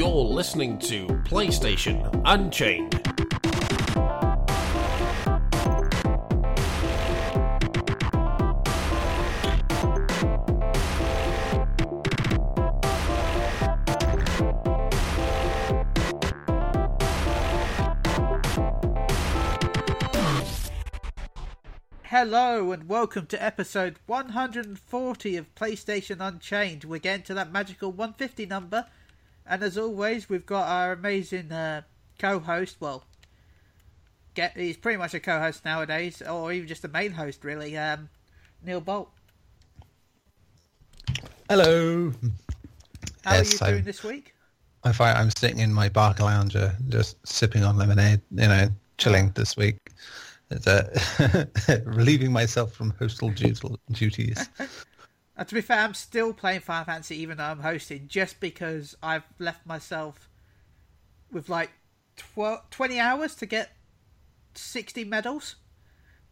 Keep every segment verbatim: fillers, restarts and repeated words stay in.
You're listening to PlayStation Unchained. Hello and welcome to episode one hundred forty of PlayStation Unchained. We're getting to that magical one fifty number. And as always, we've got our amazing uh, co-host. Well, get, he's pretty much a co-host nowadays, or even just the main host, really. Um, Neil Bolt. Hello. How yes, are you I'm, doing this week? I'm fine. I'm sitting in my bar lounger, just sipping on lemonade. You know, chilling this week. It's, uh, relieving myself from hostel duties. And to be fair, I'm still playing Final Fantasy even though I'm hosting, just because I've left myself with like twelve, twenty hours to get sixty medals,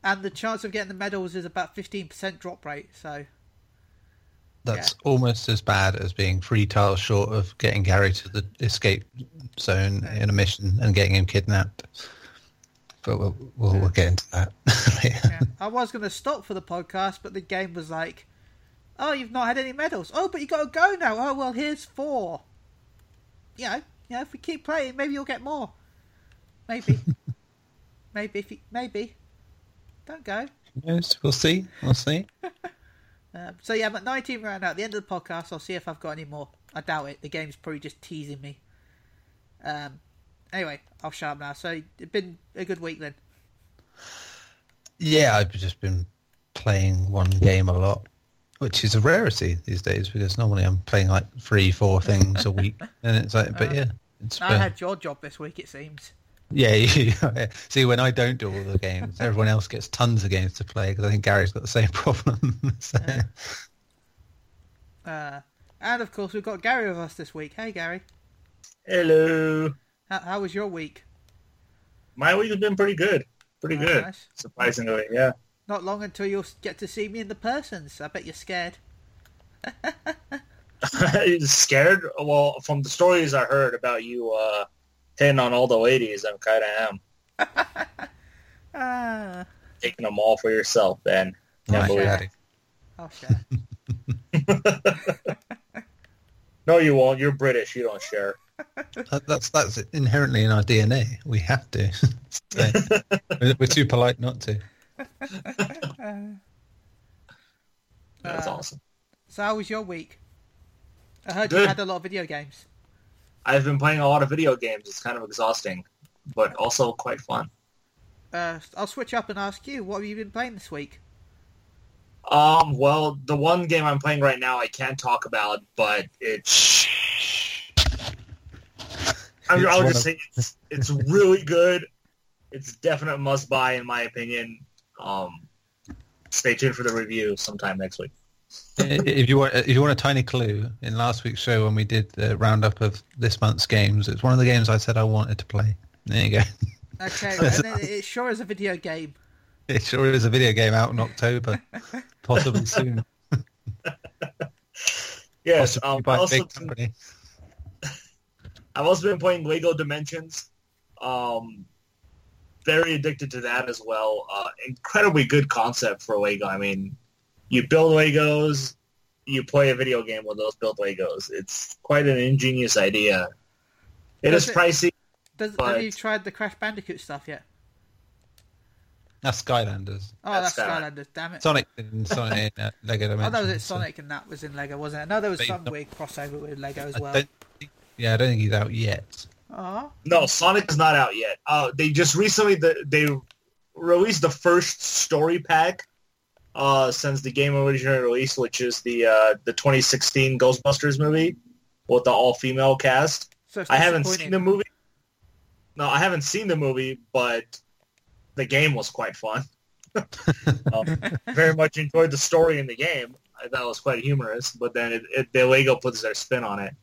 and the chance of getting the medals is about fifteen percent drop rate, so... That's yeah. almost as bad as being three tiles short of getting Gary to the escape zone okay. in a mission and getting him kidnapped. But we'll, we'll, yeah. we'll get into that later. Yeah. I was going to stop for the podcast, but the game was like... Oh, you've not had any medals. Oh, but you got to go now. Oh, well, here's four. You know, you know, if we keep playing, maybe you'll get more. Maybe. maybe. If you, maybe. Don't go. Yes, we'll see. We'll see. um, so, yeah, I'm at nineteen round out. At the end of the podcast, I'll see if I've got any more. I doubt it. The game's probably just teasing me. Um. Anyway, I'll shut up now. So, it's been a good week then. Yeah, I've just been playing one game a lot. Which is a rarity these days, because normally I'm playing like three, four things a week, and it's like, but uh, yeah, it's I fair. Had your job this week, it seems. Yeah, you, see, when I don't do all the games, everyone else gets tons of games to play because I think Gary's got the same problem. so. uh, uh, and of course, we've got Gary with us this week. Hey, Gary. Hello. How, how was your week? My week has been pretty good, pretty oh, good, nice. Surprisingly, yeah. Not long until you'll get to see me in the persons. I bet you're scared. Scared? Well, from the stories I heard about you uh, hitting on all the ladies, I kind of am. ah. Taking them all for yourself, Ben. I'll share. I'll share. No, you won't. You're British. You don't share. That, that's that's inherently in our D N A. We have to. so, we're too polite not to. That's uh, awesome. So how was your week? I heard Good. You had a lot of video games. I've been playing a lot of video games. It's kind of exhausting, but also quite fun. Uh, I'll switch up and ask you, what have you been playing this week? Um, well, the one game I'm playing right now I can't talk about, but it's... I'll it's just of... say it's, it's really good. It's definite must-buy, in my opinion. Um, stay tuned for the review sometime next week. if you want, if you want a tiny clue, in last week's show when we did the roundup of this month's games, it's one of the games I said I wanted to play. There you go. Okay, and then it sure is a video game. It sure is a video game out in October, possibly soon. Yes, possibly um, by also a big company. Been, I've also been playing Lego Dimensions. Um. Very addicted to that as well. Uh, incredibly good concept for Lego. I mean, you build Legos, you play a video game with those built Legos. It's quite an ingenious idea. It does is it, pricey. Does, but... Have you tried the Crash Bandicoot stuff yet? That's Skylanders. Oh, that's, that's Skylanders. Damn it. Sonic and Sonic in uh, Lego Dimensions. I know that Sonic and that was in Lego, wasn't it? No, there was but some not... weird crossover with Lego as well. I think, yeah, I don't think he's out yet. Uh-huh. No, Sonic is not out yet. Uh, they just recently the, they released the first story pack uh, since the game originally released, which is the uh, the twenty sixteen Ghostbusters movie with the all female cast. So I haven't seen the movie. No, I haven't seen the movie, but the game was quite fun. um, very much enjoyed the story in the game. I thought it was quite humorous, but then it, it, the Lego puts their spin on it,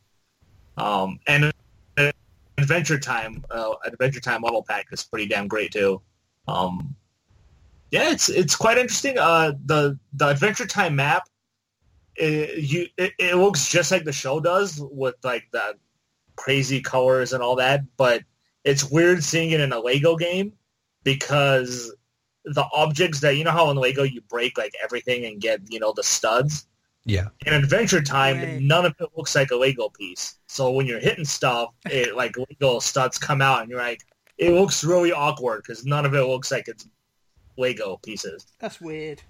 um, and. Adventure Time, uh, Adventure Time model pack is pretty damn great too. Um, yeah, it's it's quite interesting. Uh, the the Adventure Time map, it, you it, it looks just like the show does with like the crazy colors and all that, but it's weird seeing it in a Lego game because the objects that, you know how in Lego you break like everything and get, you know, the studs? Yeah. In Adventure Time, right. None of it looks like a Lego piece. So when you're hitting stuff, it like Lego studs come out and you're like, it looks really awkward because none of it looks like it's Lego pieces. That's weird.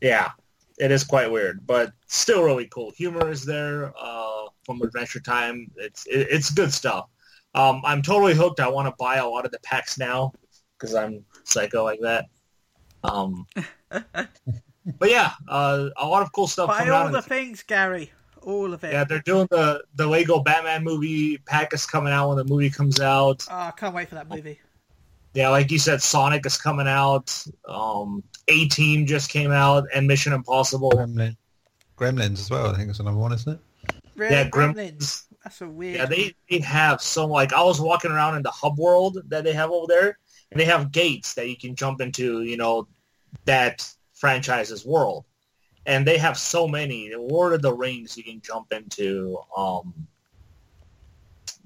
Yeah, it is quite weird, but still really cool. Humor is there uh, from Adventure Time. It's it, it's good stuff. Um, I'm totally hooked. I want to buy a lot of the packs now because I'm psycho like that. Um, but yeah, uh, a lot of cool stuff. Buy all out the things, Gary. All of it. Yeah, they're doing the, the Lego Batman movie pack is coming out when the movie comes out. Oh, I can't wait for that movie. Yeah, like you said, Sonic is coming out. Um, A-Team just came out, and Mission Impossible. Gremlin. Gremlins as well, I think it's the number one, isn't it? Really? Yeah, Gremlins. That's so weird. Yeah, they, they have some, like, I was walking around in the hub world that they have over there, and they have gates that you can jump into, you know, that franchise's world. And they have so many. The Lord of the Rings you can jump into. Um,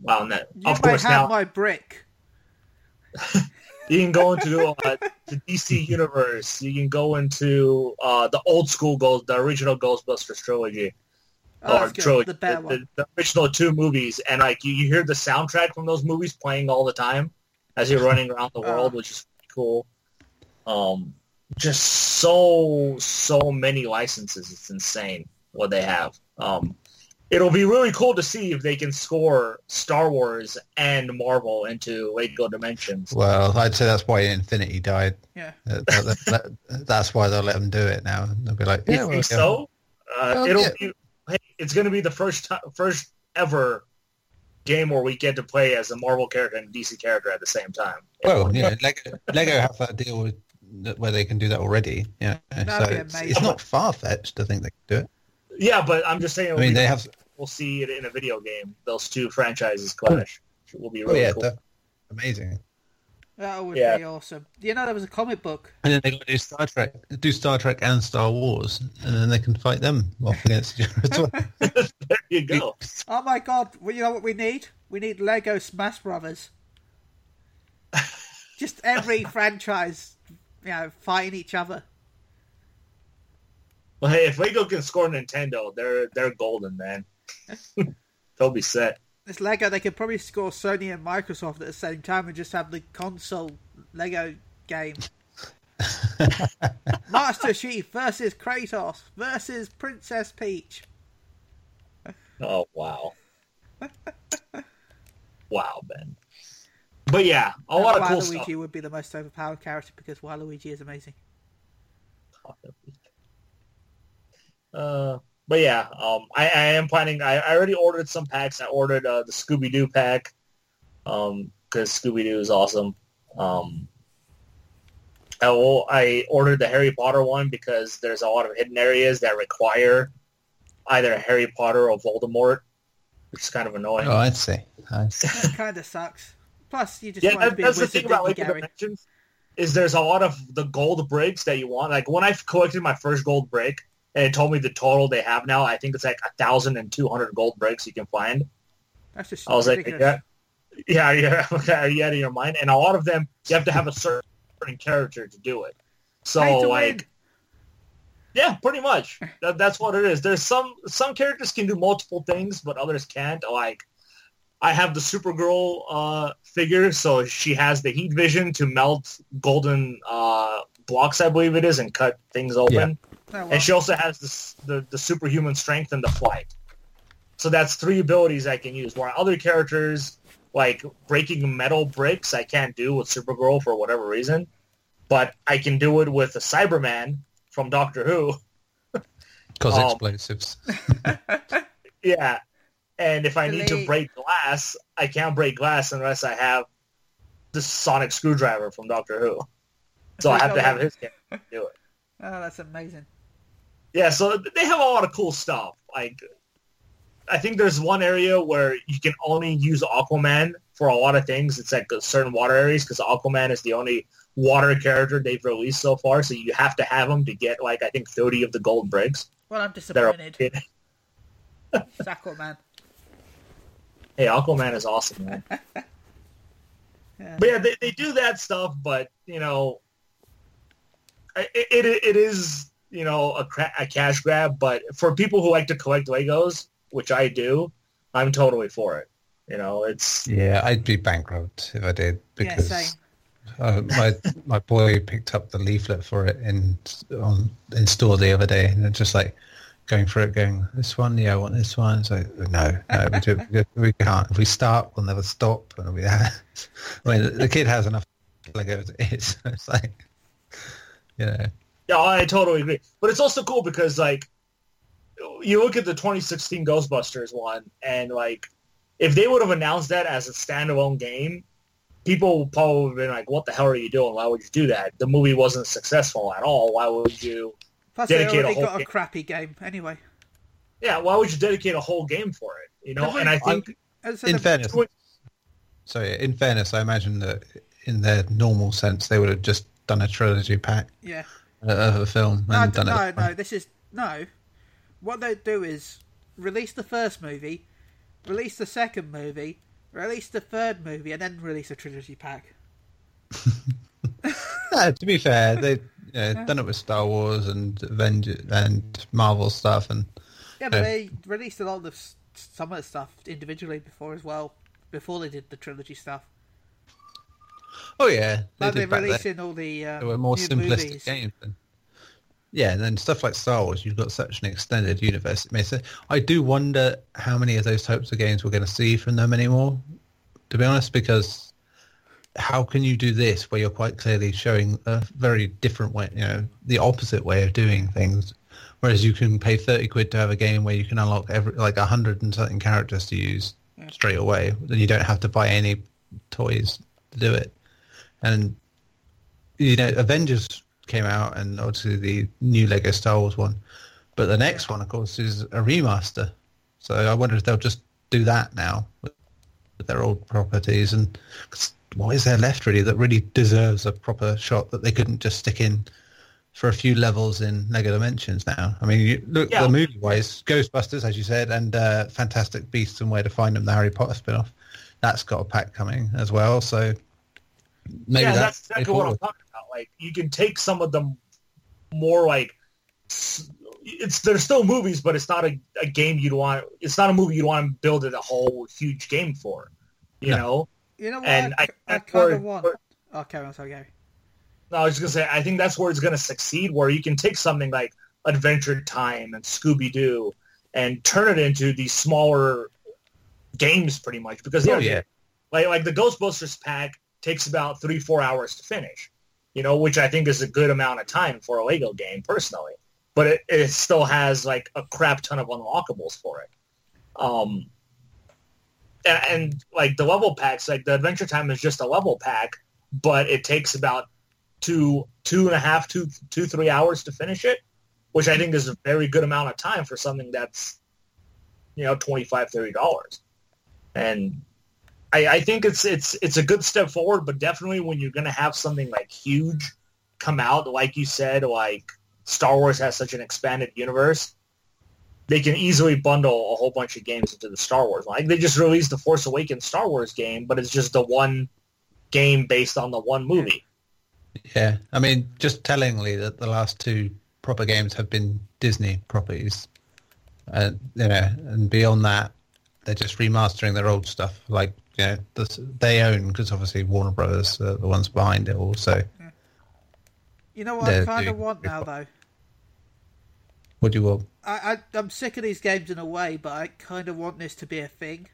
wow, no. You of course have now, my brick. You can go into uh, the D C universe. You can go into uh, the old school gold, the original Ghostbusters trilogy, oh, or trilogy, the, the, the, the original two movies, and like you, you hear the soundtrack from those movies playing all the time as you're running around the world, uh. which is cool. Um, just so so many licenses. It's insane what they have. Um, it'll be really cool to see if they can score Star Wars and Marvel into Lego Dimensions. Well, I'd say that's why Infinity died. Yeah, that, that, that, that's why they'll let them do it now. They'll be like, yeah, you think so? Uh, well, it'll yeah. be. Hey, it's going to be the first time, first ever game where we get to play as a Marvel character and a D C character at the same time. Well, yeah, Lego, Lego have that deal with, where they can do that already. Yeah, so it's, it's not far fetched to think they can do it. Yeah, but I'm just saying. I mean, we, they have. We'll see it in a video game. Those two franchises clash. It will be really oh, yeah, cool. That, amazing. That would yeah. be awesome. You know, there was a comic book. And then they got to do Star Trek, do Star Trek and Star Wars, and then they can fight them off against each other. There you go. Oh my God! Well, you know what we need? We need Lego Smash Brothers. Just every franchise, you know, fighting each other. Well, hey, if Lego can score Nintendo, they're they're golden, man. They'll be set. It's Lego. They could probably score Sony and Microsoft at the same time and just have the console Lego game. Master Chief versus Kratos versus Princess Peach. Oh, wow. Wow, Ben. But yeah, a lot of cool Waluigi stuff. Waluigi would be the most overpowered character because Waluigi is amazing. Oh, Uh, but yeah, um, I, I am planning. I, I already ordered some packs. I ordered uh, the Scooby Doo pack because um, Scooby Doo is awesome. Um, I, will, I ordered the Harry Potter one because there's a lot of hidden areas that require either Harry Potter or Voldemort, which is kind of annoying. Oh, I'd say that kind of sucks. Plus, you just yeah, want that, to be that's a wizard, the thing about like Lego Dimensions is there's a lot of the gold bricks that you want. Like when I collected my first gold brick. And it told me the total they have now. I think it's like one thousand two hundred gold bricks you can find. That's just I was ridiculous. Like, yeah, yeah, okay, are you out of your mind? And a lot of them, you have to have a certain character to do it. So, like, win. Yeah, pretty much. That, that's what it is. There's some, some characters can do multiple things, but others can't. Like, I have the Supergirl uh, figure, so she has the heat vision to melt golden uh, blocks, I believe it is, and cut things open. Yeah. Oh, wow. And she also has this, the the superhuman strength and the flight. So that's three abilities I can use. Where other characters, like breaking metal bricks, I can't do with Supergirl for whatever reason. But I can do it with a Cyberman from Doctor Who. Because um, explosives. Yeah. And if I need to break glass, I can't break glass unless I have the sonic screwdriver from Doctor Who. So I have to have his character to do it. Oh, that's amazing. Yeah, so they have a lot of cool stuff. Like, I think there's one area where you can only use Aquaman for a lot of things. It's like certain water areas because Aquaman is the only water character they've released so far. So you have to have him to get, like, I think thirty of the gold bricks. Well, I'm disappointed. It's Aquaman. Hey, Aquaman is awesome, man. Yeah. But yeah, they, they do that stuff, but, you know, it it, it is, you know, a, cra- a cash grab, but for people who like to collect Legos, which I do, I'm totally for it. You know, it's... Yeah, I'd be bankrupt if I did, because yeah, uh, my my boy picked up the leaflet for it in, on, in store the other day, and it's just like, going for it, going, this one, yeah, I want this one. It's like, no, no, we, do it, we can't. If we start, we'll never stop. And we have, I mean, the kid has enough Lego as it is. It's like, you know. Yeah, I totally agree. But it's also cool because, like, you look at the twenty sixteen Ghostbusters one, and, like, if they would have announced that as a standalone game, people would probably have been like, what the hell are you doing? Why would you do that? The movie wasn't successful at all. Why would you... Plus, they already a got a game. Crappy game anyway. Yeah, why would you dedicate a whole game for it? You know, and I think I, in fairness, between... sorry, in fairness, I imagine that in their normal sense, they would have just done a trilogy pack. Yeah, of a film. No, and done no, it. no. This is no. What they do is release the first movie, release the second movie, release the third movie, and then release a trilogy pack. No, to be fair, they. Yeah, yeah, done it with Star Wars and Avengers and Marvel stuff, and yeah, but you know, they released a lot of some of the stuff individually before as well. Before they did the trilogy stuff. Oh yeah, they like did they're releasing there. all the uh, there were more new simplistic movies. games. Than... Yeah, and then stuff like Star Wars, you've got such an extended universe. It makes sense. I do wonder how many of those types of games we're going to see from them anymore. To be honest, because. How can you do this where you're quite clearly showing a very different way, you know, the opposite way of doing things, whereas you can pay thirty quid to have a game where you can unlock every like a hundred and something characters to use straight away, then you don't have to buy any toys to do it. And, you know, Avengers came out and obviously the new Lego Star Wars one, but the next one, of course, is a remaster. So I wonder if they'll just do that now with their old properties, and what is there left really that really deserves a proper shot that they couldn't just stick in for a few levels in Lego Dimensions now? I mean, you look, yeah. The movie-wise, Ghostbusters, as you said, and uh, Fantastic Beasts and Where to Find Them, the Harry Potter spin-off, that's got a pack coming as well, so maybe yeah, that's... that's exactly what I'm talking about. Like, you can take some of the more, like... it's they're still movies, but it's not a, a game you'd want... It's not a movie you'd want to build a whole huge game for, you no. know? You know what? And I, I, I kind of want. Oh, carry on, sorry, Gary. No, I was just gonna say. I think that's where it's gonna succeed. Where you can take something like Adventure Time and Scooby Doo and turn it into these smaller games, pretty much. Because yeah, oh, yeah. like like the Ghostbusters pack takes about three four hours to finish. You know, which I think is a good amount of time for a Lego game, personally. But it, it still has like a crap ton of unlockables for it. Um. And, and, like, the level packs, like, the Adventure Time is just a level pack, but it takes about two, two and a half, two, two, three hours to finish it, which I think is a very good amount of time for something that's, you know, twenty-five dollars, thirty dollars. And I, I think it's it's it's a good step forward, but definitely when you're going to have something, like, huge come out, like you said, like, Star Wars has such an expanded universe, they can easily bundle a whole bunch of games into the Star Wars. Like they just released the Force Awakens Star Wars game, but it's just the one game based on the one movie. Yeah, I mean, just tellingly that the last two proper games have been Disney properties. Uh, you know, and beyond that, they're just remastering their old stuff. Like, you know, this, they own, because obviously Warner Brothers are the ones behind it also. You know what I kind of want now, though? What do you want? I, I, I'm sick of these games in a way, but I kind of want this to be a thing.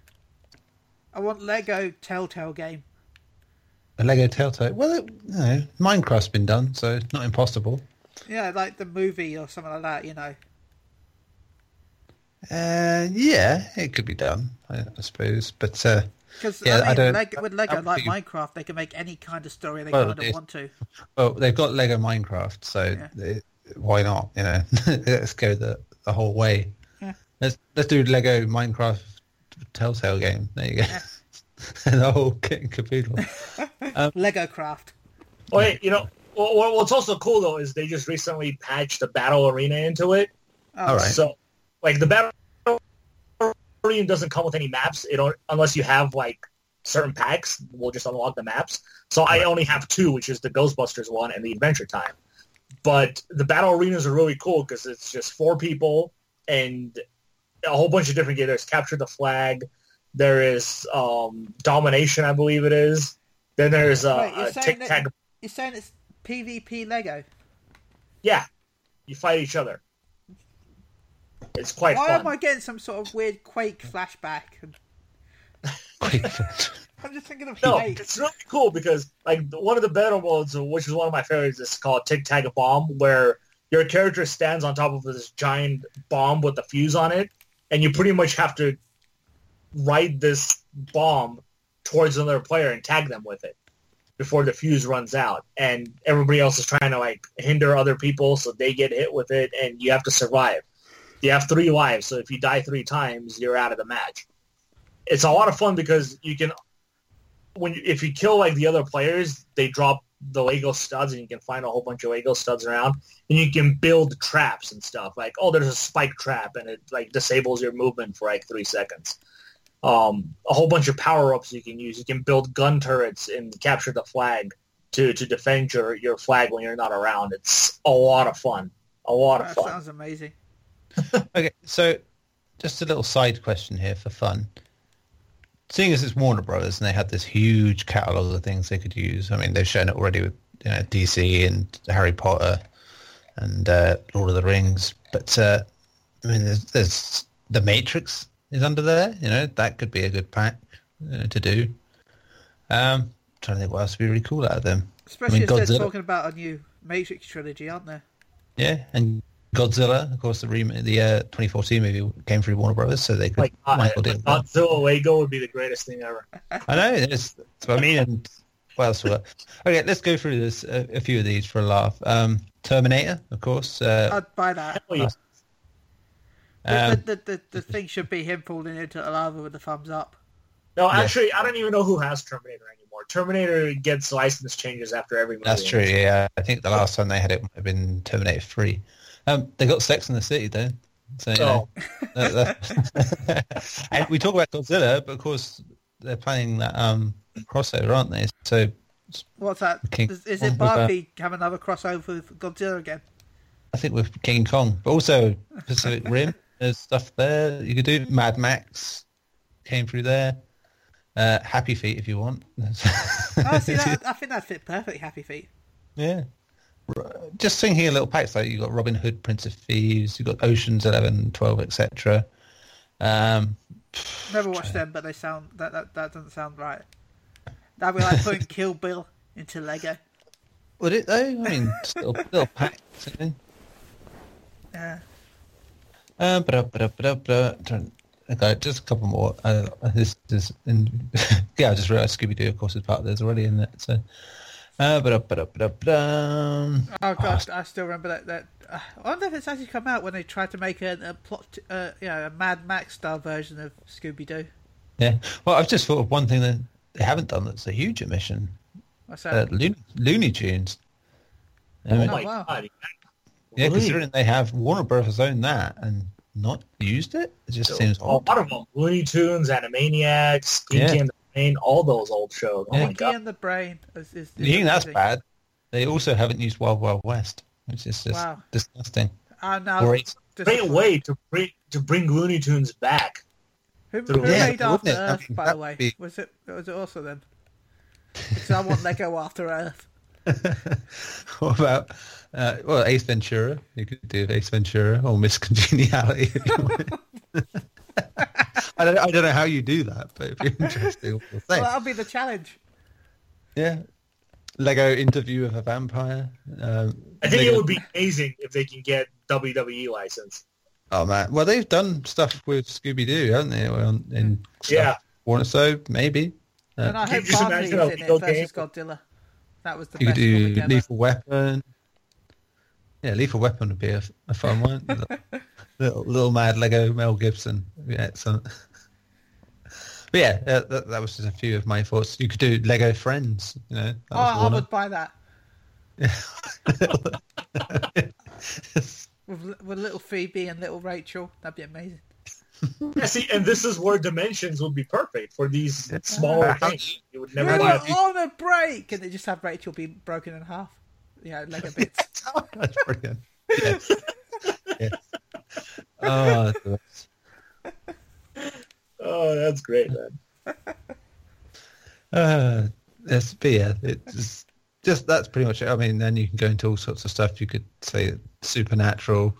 I want Lego Telltale game. A Lego Telltale? Well, it, you know, Minecraft's been done, so it's not impossible. Yeah, like the movie or something like that, you know. Uh, yeah, it could be done, I, I suppose. But uh, yeah, I mean, I don't, Lego, with Lego, like be... Minecraft, they can make any kind of story they well, kind of want to. Well, they've got Lego Minecraft, so... Yeah. They, why not, you know? Let's go the, the whole way. Yeah. Let's let's do Lego Minecraft Telltale game. There you go. Yeah. And the whole kit and caboodle. um, Lego Craft. Oh, yeah, you know, what, what's also cool, though, is they just recently patched the Battle Arena into it. Oh. All right. So, like, the Battle Imperium doesn't come with any maps. It don't, unless you have like certain packs, will just unlock the maps. So right. I only have two, which is the Ghostbusters one and the Adventure Time. But the battle arenas are really cool because it's just four people and a whole bunch of different games. There's Capture the Flag. There is um, Domination, I believe it is. Then there's uh, Wait, a Tic Tac. You're saying it's PvP Lego? Yeah. You fight each other. It's quite Why fun. Why am I getting some sort of weird Quake flashback? Quake I'm just thinking of No, Quake. It's really cool because like one of the battle modes, which is one of my favorites, is called Tic Tac Bomb, where your character stands on top of this giant bomb with a fuse on it, and you pretty much have to ride this bomb towards another player and tag them with it before the fuse runs out. And everybody else is trying to like hinder other people so they get hit with it, and you have to survive. You have three lives, so if you die three times, you're out of the match. It's a lot of fun because you can, when if you kill like the other players, they drop the Lego studs, and you can find a whole bunch of Lego studs around, and you can build traps and stuff. Like, oh, there's a spike trap, and it like disables your movement for like three seconds. Um, a whole bunch of power-ups you can use. You can build gun turrets and Capture the Flag to, to defend your, your flag when you're not around. It's a lot of fun. A lot of fun. That sounds amazing. Okay, so just a little side question here for fun. Seeing as it's Warner Brothers and they had this huge catalogue of things they could use, I mean, they've shown it already with you know, D C and Harry Potter and uh, Lord of the Rings, but uh, I mean, there's, there's The Matrix is under there, you know, that could be a good pack you know, to do. Um, I'm trying to think what else would be really cool out of them. Especially I mean, if they're talking about a new Matrix trilogy, aren't they? Yeah, and Godzilla, of course, the rem- the uh, twenty fourteen movie came through Warner Brothers, so they could. Oh my God, Godzilla Lego would be the greatest thing ever. I know, it's, it's what I mean. And what else? Will okay, let's go through this a, a few of these for a laugh. Um, Terminator, of course. Uh, I'd buy that. Uh, um, the, the, the the thing should be him falling into a lava with the thumbs up. No, actually, yeah. I don't even know who has Terminator anymore. Terminator gets license changes after every movie. That's true. Yeah, I think the last time they had it might have been Terminator three. Um, they got Sex in the City, though. So, you know, oh. And we talk about Godzilla, but of course they're playing that um, crossover, aren't they? So, what's that? King is, is it Barbie have another crossover with Godzilla again? I think with King Kong, but also Pacific Rim. There's stuff there you could do. Mad Max came through there. Uh, Happy Feet, if you want. Oh, see, that, I think that fit perfect. Happy Feet. Yeah. Just thinking of little packs, like you've got Robin Hood, Prince of Thieves, you've got Ocean's eleven, twelve, et cetera. Um, Never watched them, but they sound that, that that doesn't sound right. That'd be like putting Kill Bill into Lego. Would it though? I mean, just little, little packs. Yeah. Um, but but but but okay, just a couple more. Uh, this is in, yeah, I just realised Scooby Doo, of course, is part of this already, isn't it? So. Uh, ba-da, ba-da, ba-da, ba-da. Oh gosh, I still remember that. that uh, I wonder if it's actually come out when they tried to make a, a plot, uh, you know, a Mad Max style version of Scooby Doo. Yeah, well, I've just thought of one thing that they haven't done that's a huge omission. What's that? Uh, Lo- Looney Tunes. I mean, oh my wow. God! Yeah, considering they have Warner Brothers owned that and not used it, it just so, seems a lot of them. Looney Tunes, Animaniacs, Pinky and the Brain, all those old shows. Oh yeah. My God! And the Brain is, is you think that's bad? They also haven't used Wild Wild West, which is just wow. disgusting. Uh, no, it's a great way to bring to bring Looney Tunes back. Who, who yeah, made After Earth, I mean, by the way? Be... Was it was it also them? Because I want Lego After Earth. What about uh, well Ace Ventura? You could do Ace Ventura or Miss Congeniality. If you want. I don't, I don't know how you do that, but it'd be interesting. Well, that'll be the challenge. Yeah. Lego Interview with a Vampire. Um, I think Lego... it would be amazing if they can get W W E license. Oh, man. Well, they've done stuff with Scooby-Doo, haven't they? On, in yeah. Warner, so maybe. Uh, and I hope Barney was in it versus Godzilla. That was the you best one. You could do Lethal Weapon. Yeah, Lethal Weapon would be a, a fun one. Little, little mad Lego Mel Gibson. Yeah, excellent. But yeah, that, that was just a few of my thoughts. You could do Lego Friends, you know. Oh, I would buy that. with, with little Phoebe and little Rachel, that'd be amazing. Yeah, see, and this is where dimensions would be perfect for these smaller things. You would never buy it. On a break, and they just have Rachel be broken in half. Yeah, like a bit. That's brilliant. Yeah. Yeah. Oh, that's the best. Oh, that's great, man. Uh, that's beer. It's just, just that's pretty much it. I mean, then you can go into all sorts of stuff. You could say Supernatural.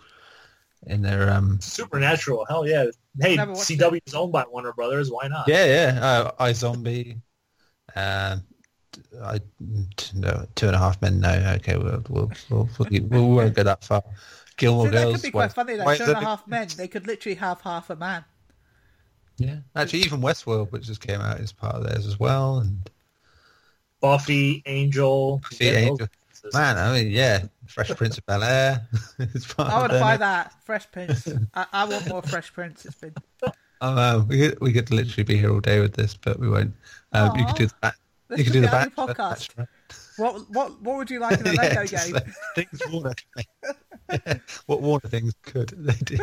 In their um, Supernatural, hell yeah! Hey, C W is owned by Warner Brothers. Why not? Yeah, yeah. Uh, I Zombie. Uh, I no, Two and a Half Men. No, okay, we'll we'll we'll, we'll, we'll we won't go that far. Gilmore so Girls. That could be quite why, funny. That like Two and a Half Men. They could literally have half a man. Yeah, actually, even Westworld, which just came out, is part of theirs as well. And Buffy, Angel, Buffy, Angel. Angel. Man, I mean, yeah, Fresh Prince of Bel-Air. I would buy that, Fresh Prince. I, I want more Fresh Prince. It's been. Um, uh, we could we could literally be here all day with this, but we won't. Um, you could do that. You could do the, the podcast. Right? What what what would you like in a Lego yeah, game? Like, things Warner. Yeah. What Warner things could they do?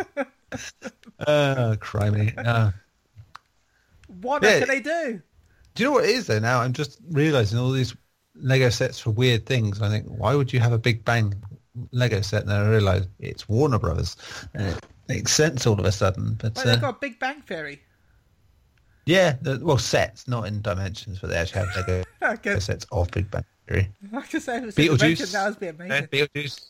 Uh, crimey. Uh. What yeah. can they do? Do you know what it is though? Now I'm just realizing all these Lego sets for weird things. I think, why would you have a Big Bang Lego set? And then I realised it's Warner Brothers. And it makes sense all of a sudden. But well, they've uh, got a Big Bang Theory. Yeah, well, sets, not in dimensions, but they actually have Lego okay. sets of Big Bang Theory. Like I could say, Beetlejuice. That was be amazing. Yeah, Beetlejuice.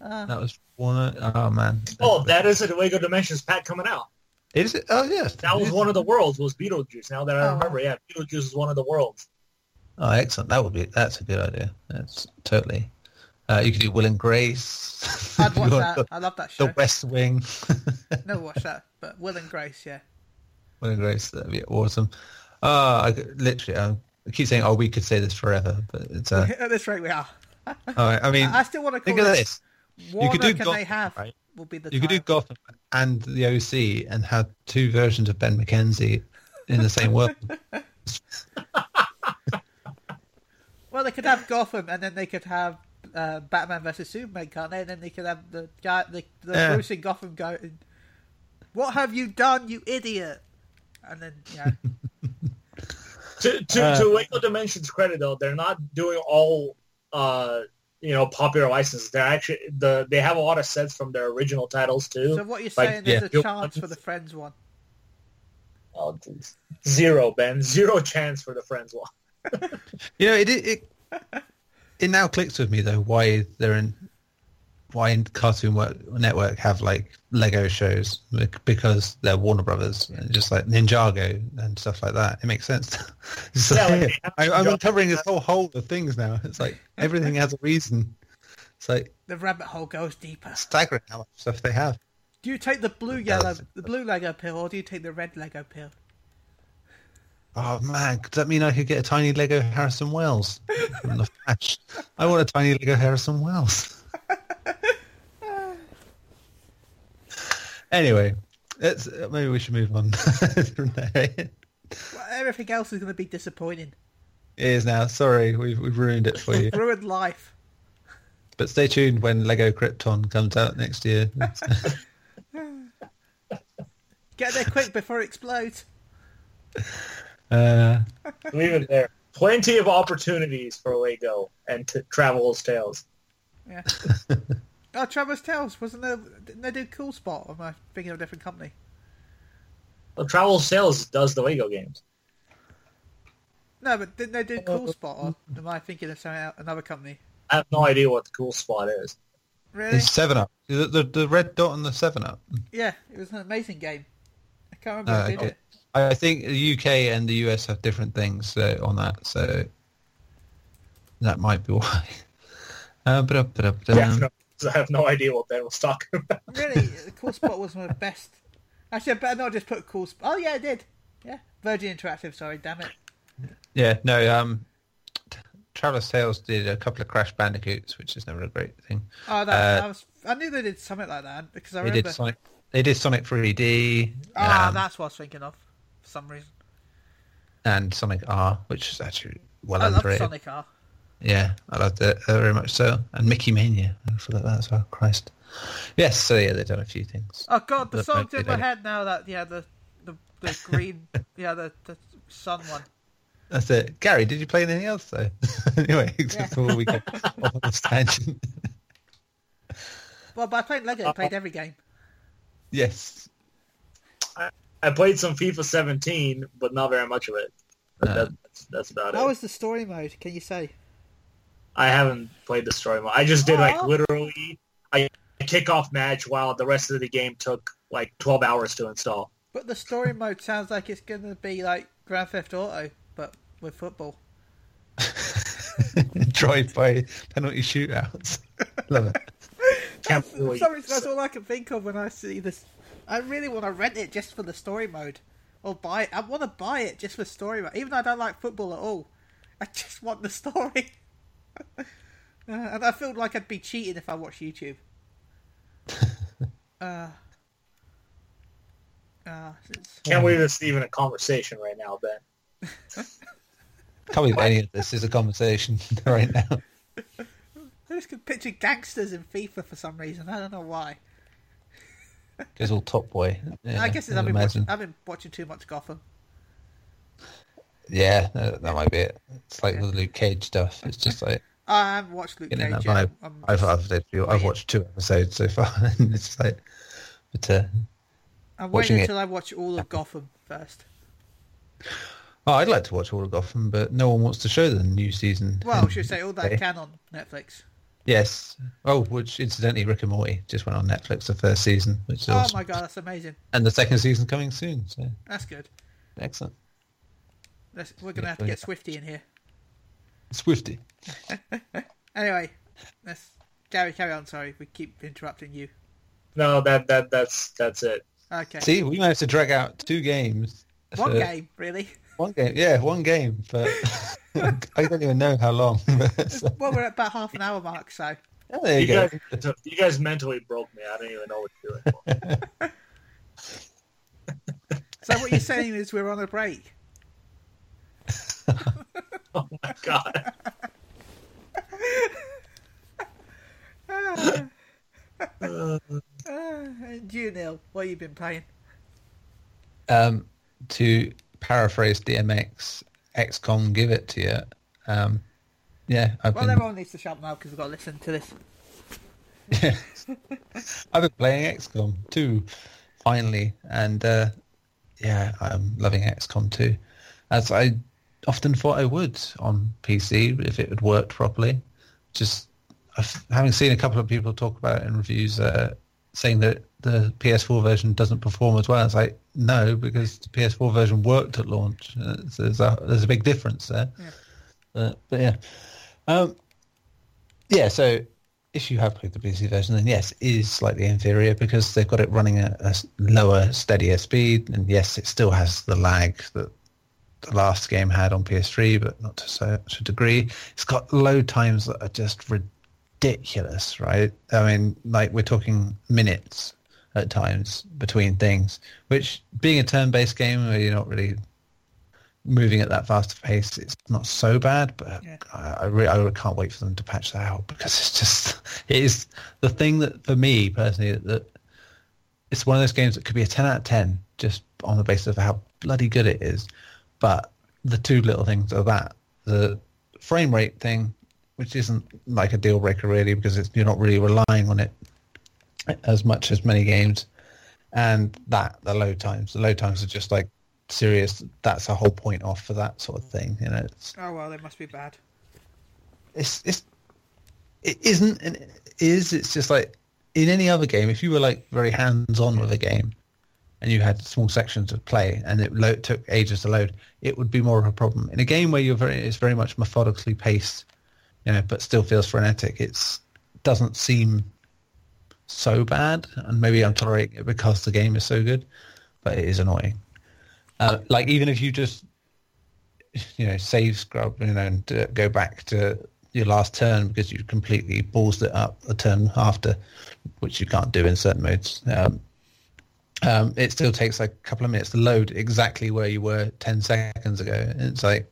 Uh, that was Warner. Oh man. Oh, that is a Lego Dimensions pack coming out. Is it? Oh yes. That was one of the worlds. Was Beetlejuice? Now that I remember, oh. yeah, Beetlejuice is one of the worlds. Oh, excellent! That would be. That's a good idea. That's totally. Uh, you could do Will and Grace. I'd watch that. The, I love that show. The West Wing. Never watched that, but Will and Grace, yeah. Will and Grace, that'd be awesome. Ah, uh, literally, I keep saying, "Oh, we could say this forever," but it's uh... at this rate we are. All right. I mean, I still want to call think of this. Warner you could do can Gotham, they have? Right? Will be the you time. Could do Gotham and the O C and have two versions of Ben McKenzie in the same world. Well, they could have Gotham, and then they could have uh, Batman versus Superman, can't they? And then they could have the guy, the, the yeah. Bruce in Gotham going, "What have you done, you idiot?" And then, yeah. to to, uh, to Lego Dimensions' credit, though, they're not doing all uh, you know popular licenses. They're actually the they have a lot of sets from their original titles too. So what you're saying like, there's yeah. a chance for the Friends one? Oh, geez. Zero, Ben. Zero chance for the Friends one. You know, it, it it it now clicks with me though why they're in why in Cartoon Network have like Lego shows, because they're Warner Brothers and just like Ninjago and stuff like that. It makes sense. So, yeah, like, yeah, I, I'm uncovering this whole hole of things now. It's like everything has a reason. It's like the rabbit hole goes deeper. Staggering how much stuff they have. Do you take the blue yellow the blue Lego pill, or do you take the red Lego pill? Oh man, does that mean I could get a tiny Lego Harrison Wells from the Flash? I want a tiny Lego Harrison Wells. Anyway, let's, maybe we should move on from there. Well, everything else is going to be disappointing. It is now. Sorry, we've, we've ruined it for you. Ruined life. But stay tuned when Lego Krypton comes out next year. Get there quick before it explodes. Uh, leave it there. Plenty of opportunities for Lego and t- Traveller's Tales. Yeah. Oh, Traveller's Tales wasn't there? Didn't they do Cool Spot? Or am I thinking of a different company? Well, Traveller's Tales does the Lego games. No, but didn't they do Cool Spot? Or am I thinking of something, another company? I have no idea what the Cool Spot is. Really? It's Seven Up. The, the, the red dot on the Seven Up. Yeah, it was an amazing game. I can't remember uh, who did it. I think the U K and the U S have different things uh, on that, so that might be why. Uh, but up, but up, yeah, no, I have no idea what Ben was talking about. Really, the Cool Spot was one of the best. Actually, I better not just put Cool Spot. Oh, yeah, I did. Yeah, Virgin Interactive, sorry, damn it. Yeah, no, um, Traveller's Tales did a couple of Crash Bandicoots, which is never a great thing. Oh, that, uh, I, was, I knew they did something like that, because I remember... They did Sonic, they did Sonic three D. Ah, um, that's what I was thinking of. For some reason, and Sonic R, which is actually well I underrated. I love Sonic R. Yeah, I loved it uh, very much so. And Mickey Mania, I forgot that as well. Christ. Yes, so yeah, they've done a few things. Oh God, the but song's in my head it. now. That yeah, the the, the green, yeah, the, the sun one. That's it. Gary, did you play anything else though? Anyway, yeah. Before we get off on this tangent. Well, but I played Lego. I played every game. Yes. I, I played some FIFA seventeen, but not very much of it. But no. that's, that's about How it. How is the story mode? Can you say? I haven't played the story mode. I just did oh. like literally a kickoff match while the rest of the game took like twelve hours to install. But the story mode sounds like it's going to be like Grand Theft Auto, but with football. Drive-by penalty shootouts. Love it. That's, sorry, that's all I can think of when I see this. I really want to rent it just for the story mode, or buy it. I want to buy it just for story mode, even though I don't like football at all. I just want the story. uh, and I feel like I'd be cheating if I watched YouTube. uh, uh, Can't believe it's even a conversation right now, Ben. Can't believe any of this is a conversation right now. I just could picture gangsters in FIFA for some reason. I don't know why. It's all Top Boy. Yeah, I guess it's, I've, been watching, I've been watching too much Gotham. Yeah, that might be it. It's like yeah. the Luke Cage stuff. It's just like... I haven't watched Luke Cage yet. I've, I've, I've, I've watched two episodes so far. And it's like... But, uh, I'm waiting until it. I watch all of Gotham first. Oh, I'd like to watch all of Gotham, but no one wants to show the new season. Well, should say all that can on Netflix. Yes. Oh, which incidentally, Rick and Morty just went on Netflix the first season. Which is oh awesome. My God, that's amazing! And the second season coming soon. So that's good. Excellent. That's, we're gonna yeah, have to get Swifty in here. Swifty. Anyway, that's Gary. Carry on. Sorry, we keep interrupting you. No, that that that's that's it. Okay. See, we managed to drag out two games. One for... game, really. One game, yeah, one game, but I don't even know how long. So. Well, we're at about half an hour mark, so. Oh, there you, you go. Guys, you guys mentally broke me. I don't even know what to do anymore. So what you're saying is we're on a break. Oh, my God. uh, uh, and you, Neil, what have you been playing? Um, to... paraphrase D M X, X COM, give it to you. Um, yeah, I've well, been... everyone needs to shut up now because we've got to listen to this. Yeah. I've been playing X COM two, finally, and uh, yeah, I'm loving X COM two, as I often thought I would on P C if it had worked properly. Just I've, having seen a couple of people talk about it in reviews, uh, saying that the P S four version doesn't perform as well. It's like, no, because the P S four version worked at launch. So there's a, there's a big difference there. Yeah. Uh, but yeah. Um, yeah, so if you have played the P C version, then yes, it is slightly inferior because they've got it running at a lower, steadier speed. And yes, it still has the lag that the last game had on P S three, but not to such a degree. It's got load times that are just ridiculous, right? I mean, like we're talking minutes at times between things, which being a turn-based game where you're not really moving at that faster pace, it's not so bad, but yeah. I, I, really, I really can't wait for them to patch that out because it's just, it is the thing that for me personally, that, that it's one of those games that could be a ten out of ten just on the basis of how bloody good it is. But the two little things are that, the frame rate thing, which isn't like a deal breaker really because it's, you're not really relying on it as much as many games, and that the load times the load times are just like serious. That's a whole point off for that sort of thing, you know. It's, oh well, they must be bad. It's it's it isn't and it is. It's just like in any other game, if you were like very hands-on with a game and you had small sections of play and it lo- took ages to load, it would be more of a problem. In a game where you're very it's very much methodically paced, you know, but still feels frenetic, it's doesn't seem so bad, and maybe I'm tolerating it because the game is so good, but it is annoying. Uh, like even if you just, you know, save scrub, you know, and uh, go back to your last turn because you completely ballsed it up a turn after, which you can't do in certain modes. Um, um, it still takes like a couple of minutes to load exactly where you were ten seconds ago. And it's like,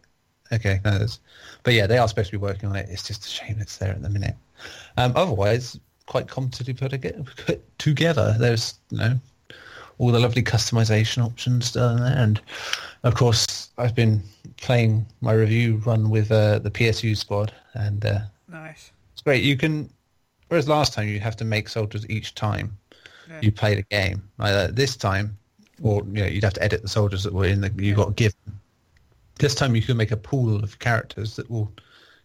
Okay, no, that's, but yeah, they are supposed to be working on it. It's just a shame it's there at the minute. Um, otherwise, quite competently put together. There's, you know, all the lovely customization options down there, and of course, I've been playing my review run with uh, the P S U squad, and uh, nice. It's great. You can, whereas last time you have to make soldiers each time yeah. you play the game. Like, uh, this time, or you know, you'd have to edit the soldiers that were in the you yeah. got given. This time you can make a pool of characters that will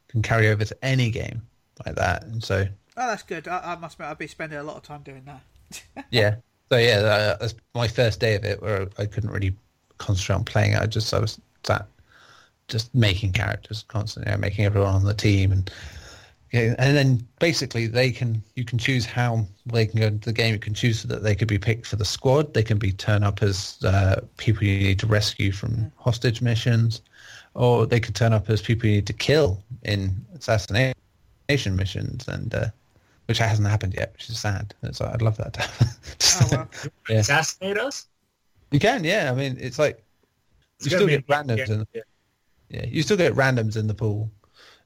can carry over to any game like that, and so. Oh, that's good. I, I must admit, I'd be spending a lot of time doing that. yeah. So yeah, that, that's my first day of it, where I couldn't really concentrate on playing it. I just I was sat just making characters constantly, you know, making everyone on the team, and yeah, and then basically they can you can choose how they can go into the game. You can choose that they could be picked for the squad. They can be turned up as uh, people you need to rescue from hostage missions, or they could turn up as people you need to kill in assassination missions, and. Uh, Which hasn't happened yet, which is sad. So I'd love that to happen. Oh, well. yeah. Assassinate us? You can, yeah. I mean, it's like it's you still get randoms game. in. The, yeah. yeah, you still get randoms in the pool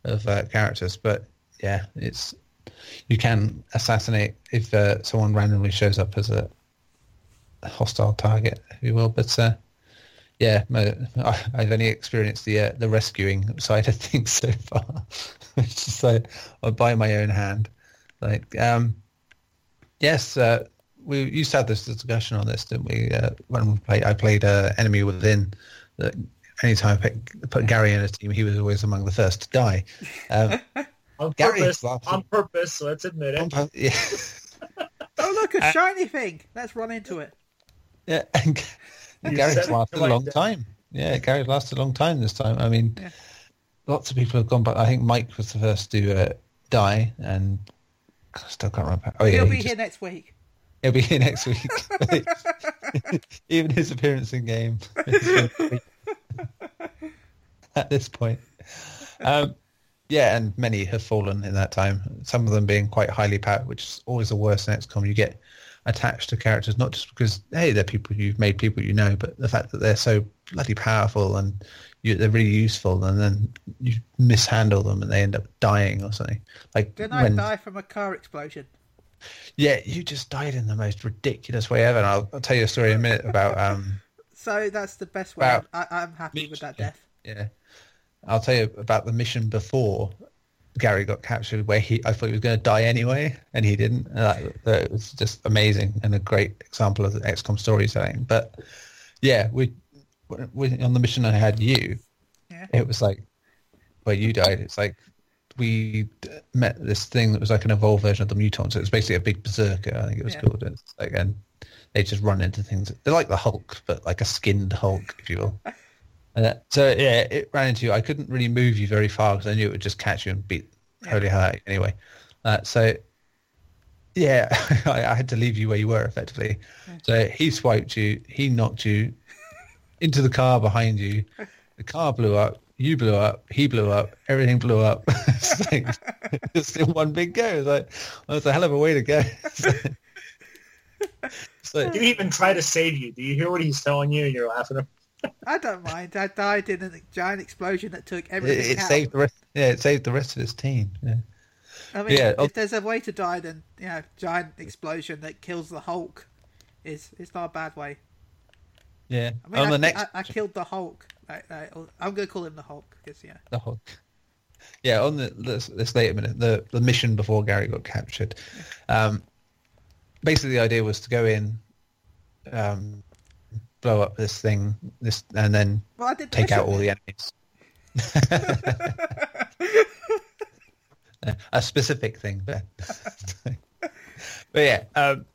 of uh, characters, but yeah, it's you can assassinate if uh, someone randomly shows up as a hostile target, if you will. But uh, yeah, my, I, I've only experienced the uh, the rescuing side of things so far, which is so uh, by my own hand. Like, um, yes, uh, we used to have this discussion on this, didn't we? Uh, when we played, I played uh, Enemy Within. That anytime I pick, put Gary in a team, he was always among the first to die. Um, on Gary purpose, laughing. on purpose. Let's admit it. On, yeah. oh look, a shiny thing! Let's run into it. Yeah, and, and Gary's lasted a long that. time. Yeah, Gary's lasted a long time this time. I mean, yeah. lots of people have gone back. I think Mike was the first to uh, die, and. I still can't remember. Oh, yeah, he'll be he just, here next week. He'll be here next week. Even his appearance in game at this point. Um, yeah, and many have fallen in that time. Some of them being quite highly powered, which is always the worst in X COM. You get attached to characters not just because hey, they're people you've made people you know, but the fact that they're so bloody powerful and you, they're really useful, and then you mishandle them and they end up dying or something. Like didn't I when, die from a car explosion? Yeah, you just died in the most ridiculous way ever. And I'll, I'll tell you a story in a minute about. Um, so that's the best way. I, I'm happy mission, with that death. Yeah, I'll tell you about the mission before Gary got captured, where he I thought he was going to die anyway, and he didn't. And that, that was just amazing and a great example of the X COM storytelling. But yeah, we, we on the mission I had you, yeah. it was like where you died. It's like we met this thing that was like an evolved version of the Mutant. So it was basically a big berserker, I think it was yeah. called. It's like, and they just run into things. They're like the Hulk, but like a skinned Hulk, if you will. Uh, so yeah, it ran into you. I couldn't really move you very far because I knew it would just catch you and beat yeah. holy hell out of you anyway. Uh, so yeah, I, I had to leave you where you were effectively. Okay. So he swiped you, he knocked you into the car behind you. The car blew up, you blew up, he blew up, everything blew up. It's like, just in one big go. It's like well, it's a hell of a way to go. So did he even try to save you? Do you hear what he's telling you? And you're laughing at him. I don't mind. I died in a giant explosion that took everything it, it out. Saved the rest, yeah, it saved the rest of his team. Yeah. I mean, yeah, if I'll... there's a way to die, then, you know, giant explosion that kills the Hulk is it's not a bad way. Yeah. I mean, on I, the next... I, I killed the Hulk. I, I, I'm going to call him the Hulk. Cause, yeah. The Hulk. Yeah, on the, this, this later minute, the, the mission before Gary got captured, um, basically the idea was to go in... Um, blow up this thing, this, and then well, take out all the enemies. A specific thing, but but yeah. Um,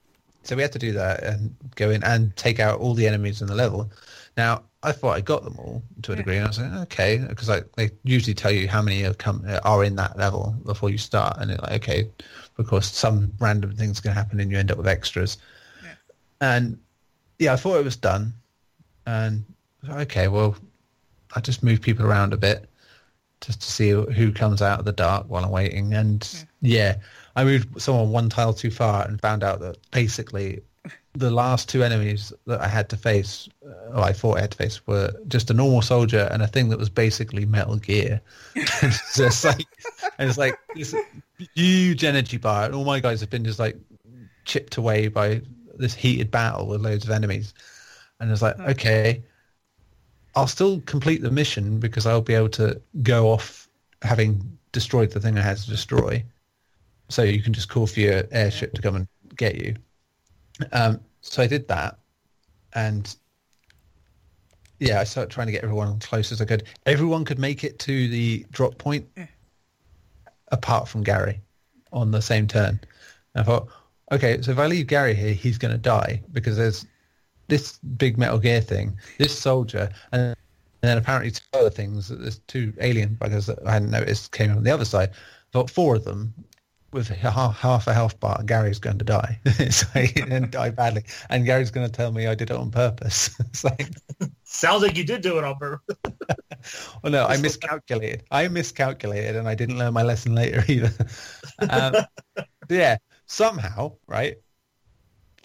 so we had to do that and go in and take out all the enemies in the level. Now I thought I got them all to a degree, yeah. and I was like, okay, because like they usually tell you how many have come are in that level before you start, and it's like okay, because some random things can happen and you end up with extras, yeah. and. Yeah, I thought it was done, and okay, well, I just move people around a bit just to see who comes out of the dark while I'm waiting, and yeah, yeah I moved someone one tile too far and found out that basically the last two enemies that I had to face, or I thought I had to face, were just a normal soldier and a thing that was basically Metal Gear. It's just like, and it's like this huge energy bar, and all my guys have been just like chipped away by this heated battle with loads of enemies. And it's like, okay, I'll still complete the mission because I'll be able to go off having destroyed the thing I had to destroy. So you can just call for your airship to come and get you. Um, so I did that, and yeah, I started trying to get everyone close as I could. Everyone could make it to the drop point, yeah. apart from Gary, on the same turn. And I thought, okay, so if I leave Gary here, he's going to die because there's this big Metal Gear thing, this soldier, and then apparently two other things. There's two alien buggers that I hadn't noticed came on the other side. I thought four of them. With half, half a health bar, Gary's going to die. It's like, and die badly. And Gary's going to tell me I did it on purpose. It's like, sounds like you did do it on purpose. Well, no, I miscalculated. I miscalculated, and I didn't learn my lesson later either. Um, yeah, somehow, right?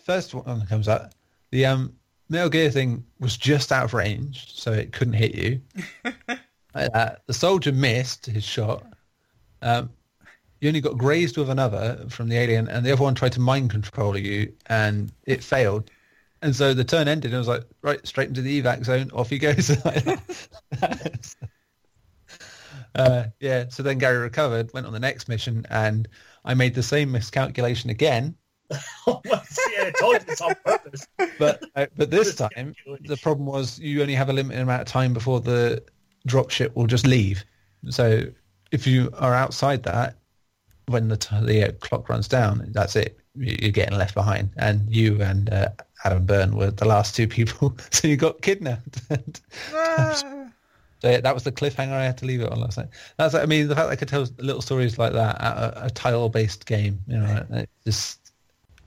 First one comes up. The um, Metal Gear thing was just out of range, so it couldn't hit you. uh, the soldier missed his shot. Um, You only got grazed with another from the alien, and the other one tried to mind control you, and it failed. And so the turn ended, and I was like, right, straight into the evac zone, off he goes. uh, yeah, so then Gary recovered, went on the next mission, and I made the same miscalculation again. Oh, yeah, I told you it's on purpose. But, uh, but this time, the problem was you only have a limited amount of time before the dropship will just leave. So if you are outside that, when the, t- the uh, clock runs down, that's it. You're getting left behind. And you and uh, Adam Byrne were the last two people. So you got kidnapped. ah. So yeah, that was the cliffhanger I had to leave it on last night. That's, I mean, the fact that I could tell little stories like that at a, a tile-based game, you know, it's just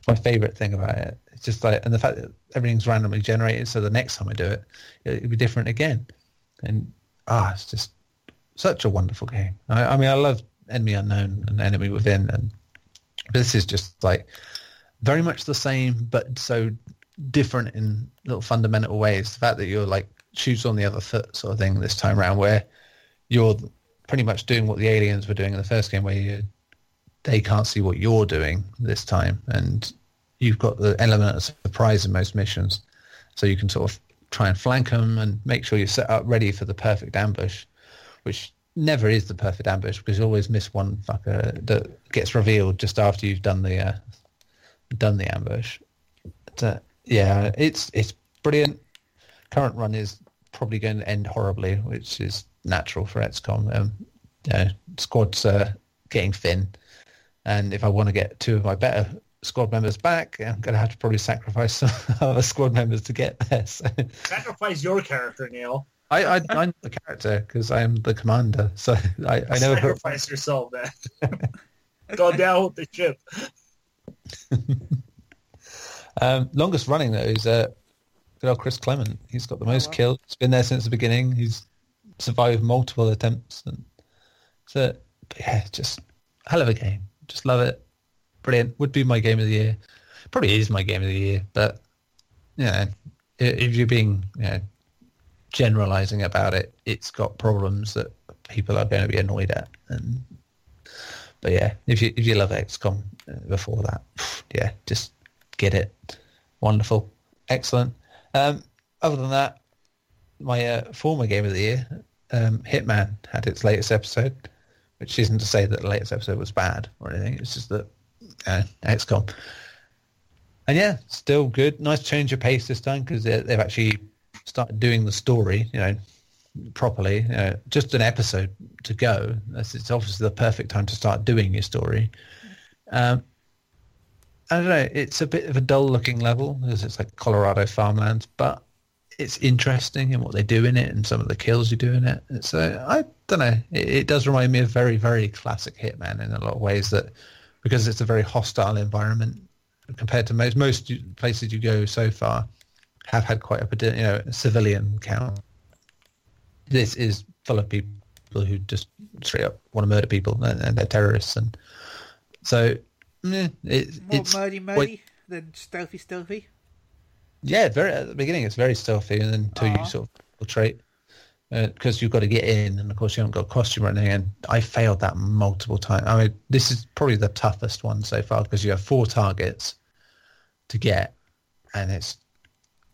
my favourite thing about it. It's just like, and the fact that everything's randomly generated, so the next time I do it, it'll be different again. And, ah, it's just such a wonderful game. I, I mean, I love Enemy Unknown and Enemy Within, and this is just like very much the same but so different in little fundamental ways. The fact that you're like shoes on the other foot sort of thing this time around, where you're pretty much doing what the aliens were doing in the first game, where you they can't see what you're doing this time, and you've got the element of surprise in most missions, so you can sort of try and flank them and make sure you're set up ready for the perfect ambush, which never is the perfect ambush because you always miss one fucker that gets revealed just after you've done the uh, done the ambush. But, uh, yeah, it's it's brilliant. Current run is probably going to end horribly, which is natural for X COM. Um, you know, squads are getting thin, and if I want to get two of my better squad members back, I'm going to have to probably sacrifice some other squad members to get there. So. Sacrifice your character, Neil. I, I, I'm the character because I'm the commander, so I, I never sacrifice put... yourself, man. Go down with the ship. um, longest running though is uh, good old Chris Clement. He's got the most oh, wow. kills. He's been there since the beginning. He's survived multiple attempts, and so yeah, just hell of a game. Just love it. Brilliant. Would be my game of the year. Probably is my game of the year, but you know, if you're being you know. generalizing about it, it's got problems that people are going to be annoyed at. And but yeah, if you if you love X COM before that, yeah, just get it. Wonderful, excellent. Um, other than that, my uh, former game of the year, um, Hitman, had its latest episode, which isn't to say that the latest episode was bad or anything. It's just that uh, X COM, and yeah, still good. Nice change of pace this time because they've actually started doing the story, you know, properly. You know, just an episode to go. That's, it's obviously the perfect time to start doing your story. Um, I don't know. It's a bit of a dull-looking level because it's like Colorado farmlands, but it's interesting in what they do in it and some of the kills you do in it. And so I don't know. It, it does remind me of very, very classic Hitman in a lot of ways, that because it's a very hostile environment compared to most most places you go so far. Have had quite a you know civilian count. This is full of people who just straight up want to murder people, and, and they're terrorists, and so yeah, it, it's more murdy murdy than stealthy stealthy. Yeah, very at the beginning it's very stealthy, and then until Aww. you sort of infiltrate, because uh, you've got to get in, and of course you haven't got a costume or anything. And I failed that multiple times. I mean, this is probably the toughest one so far because you have four targets to get, and it's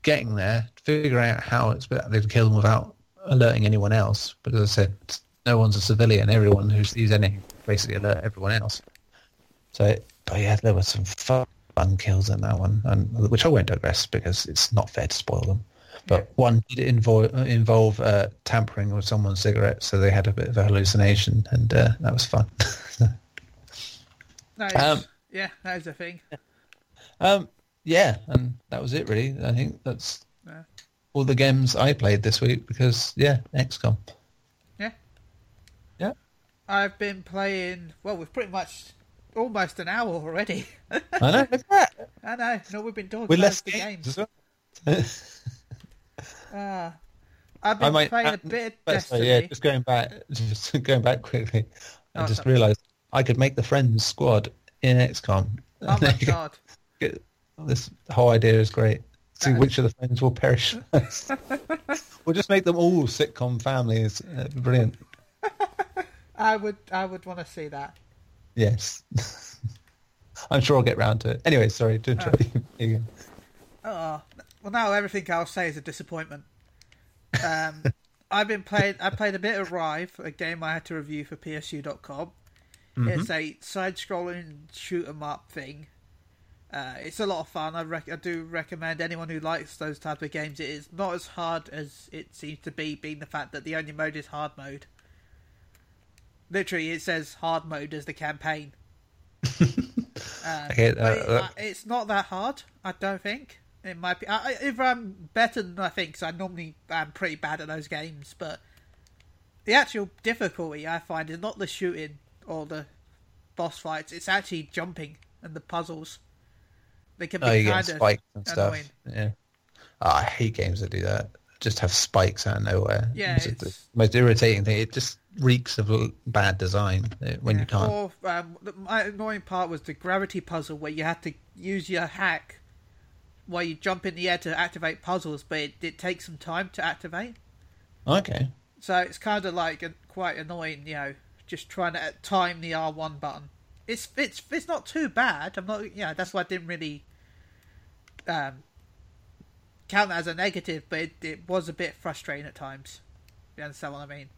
getting there, figuring out how it's they to kill them without alerting anyone else. But as I said, no one's a civilian. Everyone who sees anything basically alert everyone else. So, but yeah, there were some fun. fun kills in that one, and which I won't digress because it's not fair to spoil them. But one did involve, involve uh, tampering with someone's cigarette, so they had a bit of a hallucination, and uh, that was fun. That is, um, yeah, that is a thing. Um, yeah, and that was it, really. I think that's yeah. all the games I played this week because, yeah, X COM. Yeah. Yeah. I've been playing, well, we've pretty much... almost an hour already. I know. Look at that. I know. No, we've been talking about the games. Well. uh, I've been might, playing a bit of Destiny. Yeah, just going back, just going back quickly. I oh, just sorry. realised I could make the friends squad in X COM. Oh my god! Get, this whole idea is great. See that which is... of the friends will perish first. We'll just make them all sitcom families. Uh, brilliant. I would. I would want to see that. Yes. I'm sure I'll get round to it. Anyway, sorry to interrupt oh. you. Oh, well, now everything I'll say is a disappointment. Um, I've been playing, I played a bit of Rive, a game I had to review for P S U dot com. Mm-hmm. It's a side-scrolling shoot-em-up thing. Uh, it's a lot of fun. I, rec- I do recommend anyone who likes those types of games. It is not as hard as it seems to be, being the fact that the only mode is hard mode. Literally, it says hard mode as the campaign. um, okay, uh, uh, it, it's not that hard, I don't think. It might be. I, if I'm better than I think, so I normally am pretty bad at those games, but the actual difficulty I find is not the shooting or the boss fights, it's actually jumping and the puzzles. They can be oh, kind of spikes and stuff. Yeah. Oh, I hate games that do that. Just have spikes out of nowhere. Yeah, it's, it's the most irritating thing. It just reeks of bad design when yeah. you can't. Or, um, my annoying part was the gravity puzzle where you had to use your hack while you jump in the air to activate puzzles, but it, it takes some time to activate. Okay. So it's kind of like a, quite annoying, you know, just trying to time the R one button. It's it's it's not too bad. I'm not, you know, that's why I didn't really. Um, count that as a negative, but it, it was a bit frustrating at times. You understand what I mean?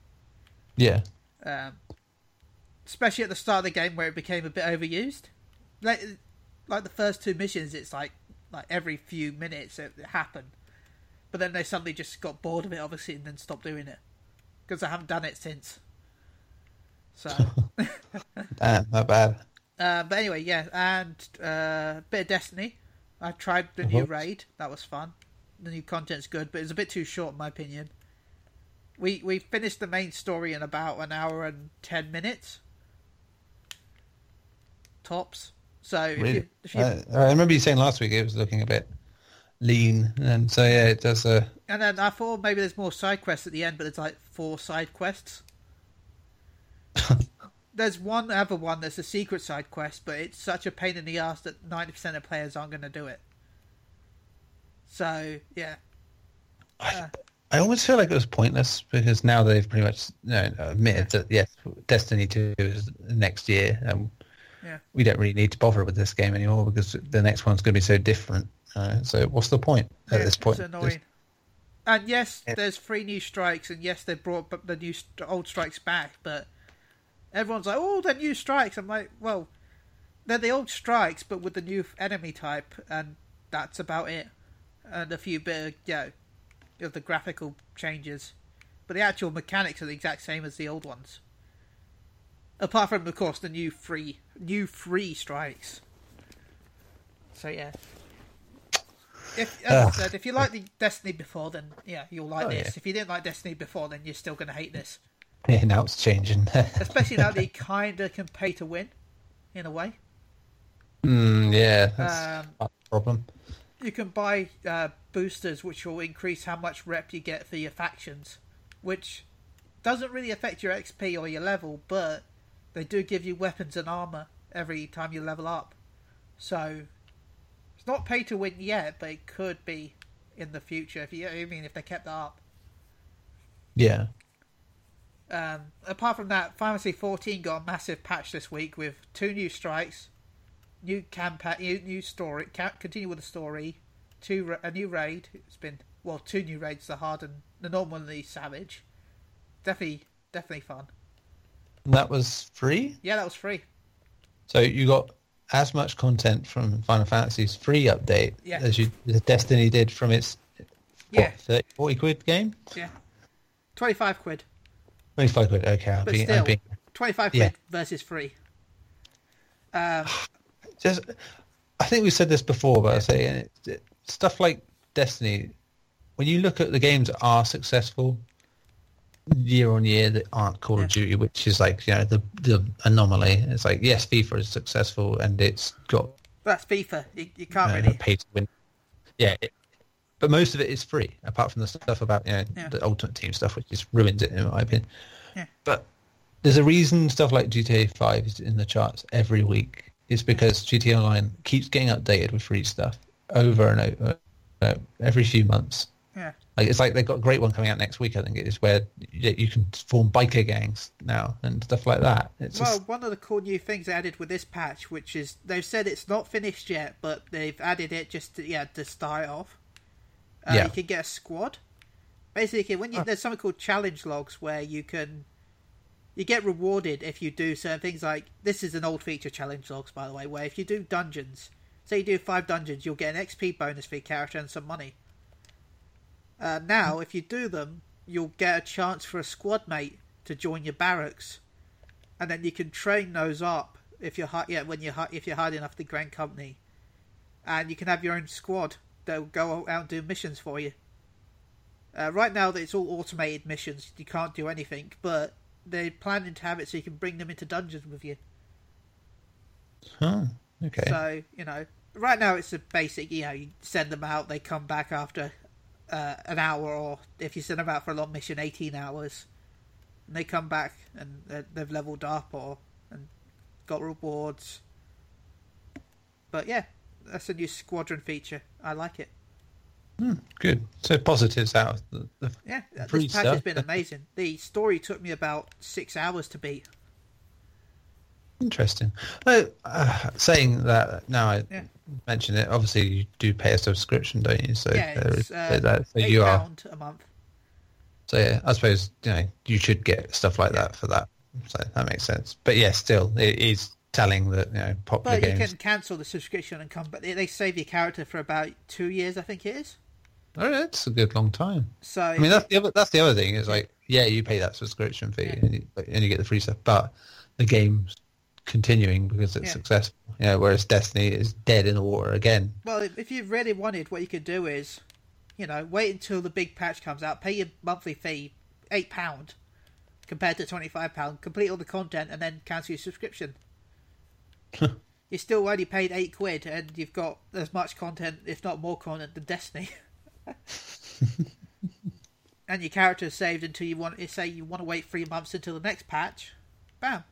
Yeah. Um, especially at the start of the game where it became a bit overused. Like, like the first two missions, it's like like every few minutes it, it happened. But then they suddenly just got bored of it, obviously, and then stopped doing it. Because I haven't done it since. So. Damn, not bad. Uh, but anyway, yeah, and uh, a bit of Destiny. I tried the new raid. That was fun. The new content's good, but it's a bit too short, in my opinion. We we finished the main story in about an hour and ten minutes, tops. So if really? you, if you... Uh, I remember you saying last week it was looking a bit lean, and so yeah, it does. Uh... And then I thought maybe there's more side quests at the end, but there's like four side quests. There's one other one that's a secret side quest, but it's such a pain in the ass that ninety percent of players aren't going to do it. So yeah. Uh, I always feel like it was pointless because now they've pretty much you know, admitted that, yes, Destiny two is next year. Um, yeah. We don't really need to bother with this game anymore because the next one's going to be so different. Uh, so what's the point at yeah, this point? It's annoying. There's... And yes, yeah. there's three new strikes, and yes, they brought the new old strikes back, but everyone's like, oh, they're new strikes. I'm like, well, they're the old strikes, but with the new enemy type, and that's about it. And a few bit of, you know, of the graphical changes, but the actual mechanics are the exact same as the old ones. Apart from, of course, the new free, new free strikes. So yeah, if, as I said, if you liked the Destiny before, then yeah, you'll like oh, this. Yeah. If you didn't like Destiny before, then you're still going to hate this. Yeah, now it's changing. Especially now they kind of can pay to win, in a way. Mm, yeah, that's um, a problem. You can buy uh, boosters, which will increase how much rep you get for your factions, which doesn't really affect your X P or your level, but they do give you weapons and armor every time you level up. So it's not pay to win yet, but it could be in the future, if you know what I mean, if they kept that up. Yeah. Um, apart from that, Final Fantasy fourteen got a massive patch this week with two new strikes, new campaign, new, new story, continue with the story, two a new raid. It's been well, two new raids: the hard and the normal and the savage. Definitely, definitely fun. And that was free? Yeah, that was free. So you got as much content from Final Fantasy's free update yeah. as you as Destiny did from its what, yeah thirty, forty quid game. Yeah, twenty five quid. twenty-five quid, okay. I'm but being, still, I'm being... twenty-five quid yeah. versus free. Um, Just, I think we said this before, but yeah. I say it, it, stuff like Destiny, when you look at the games that are successful year on year that aren't Call yeah. of Duty, which is like, you know, the, the anomaly. It's like, yes, FIFA is successful and it's got... That's FIFA. You, you can't you know, really... Pay to win. Yeah, it, but most of it is free, apart from the stuff about you know yeah. the Ultimate Team stuff, which just ruins it in my opinion. Yeah. But there's a reason stuff like G T A five is in the charts every week. It's because G T A Online keeps getting updated with free stuff over and over, you know, every few months. Yeah, like it's like they've got a great one coming out next week. I think it is where you can form biker gangs now and stuff like that. It's well, just... one of the cool new things they added with this patch, which is they've said it's not finished yet, but they've added it just to, yeah to start off. Uh, yeah. You can get a squad. Basically, when you, there's something called challenge logs where you can you get rewarded if you do certain things. Like this is an old feature, challenge logs, by the way, where if you do dungeons, say you do five dungeons, you'll get an X P bonus for your character and some money. Uh, now, if you do them, you'll get a chance for a squad mate to join your barracks, and then you can train those up if you're hard, yeah when you're hard, if you're hard enough to Grand Company, and you can have your own squad. They'll go out and do missions for you. Uh, right now, it's all automated missions. You can't do anything, but they're planning to have it so you can bring them into dungeons with you. Huh. Okay. So, you know, right now it's a basic, you know, you send them out, they come back after uh, an hour, or if you send them out for a long mission, eighteen hours. And they come back and they've leveled up or and got rewards. But yeah. That's a new squadron feature. I like it. Hmm, good. So positives out of the, the yeah. Free this patch stuff. Has been amazing. The story took me about six hours to beat. Interesting. Uh, uh, saying that now, I yeah. mentioned it. Obviously, you do pay a subscription, don't you? So yeah, it's, there is, uh, that, so eight you are pound a month. So yeah, I suppose you know you should get stuff like yeah. that for that. So that makes sense. But yeah, still it is. Telling that you know popular but games. But you can cancel the subscription and come back. They save your character for about two years, I think it is. Oh, that's a good long time. So I mean, that's the other, that's the other thing is like, yeah, you pay that subscription fee yeah. and, you, and you get the free stuff, but the game's continuing because it's yeah. successful. You know, whereas Destiny is dead in the water again. Well, if you really wanted, what you could do is, you know, wait until the big patch comes out, pay your monthly fee, eight pound, compared to twenty-five pound, complete all the content, and then cancel your subscription. You still only paid eight quid, and you've got as much content, if not more content, than Destiny. And your character is saved until you want. Say you want to wait three months until the next patch. Bam.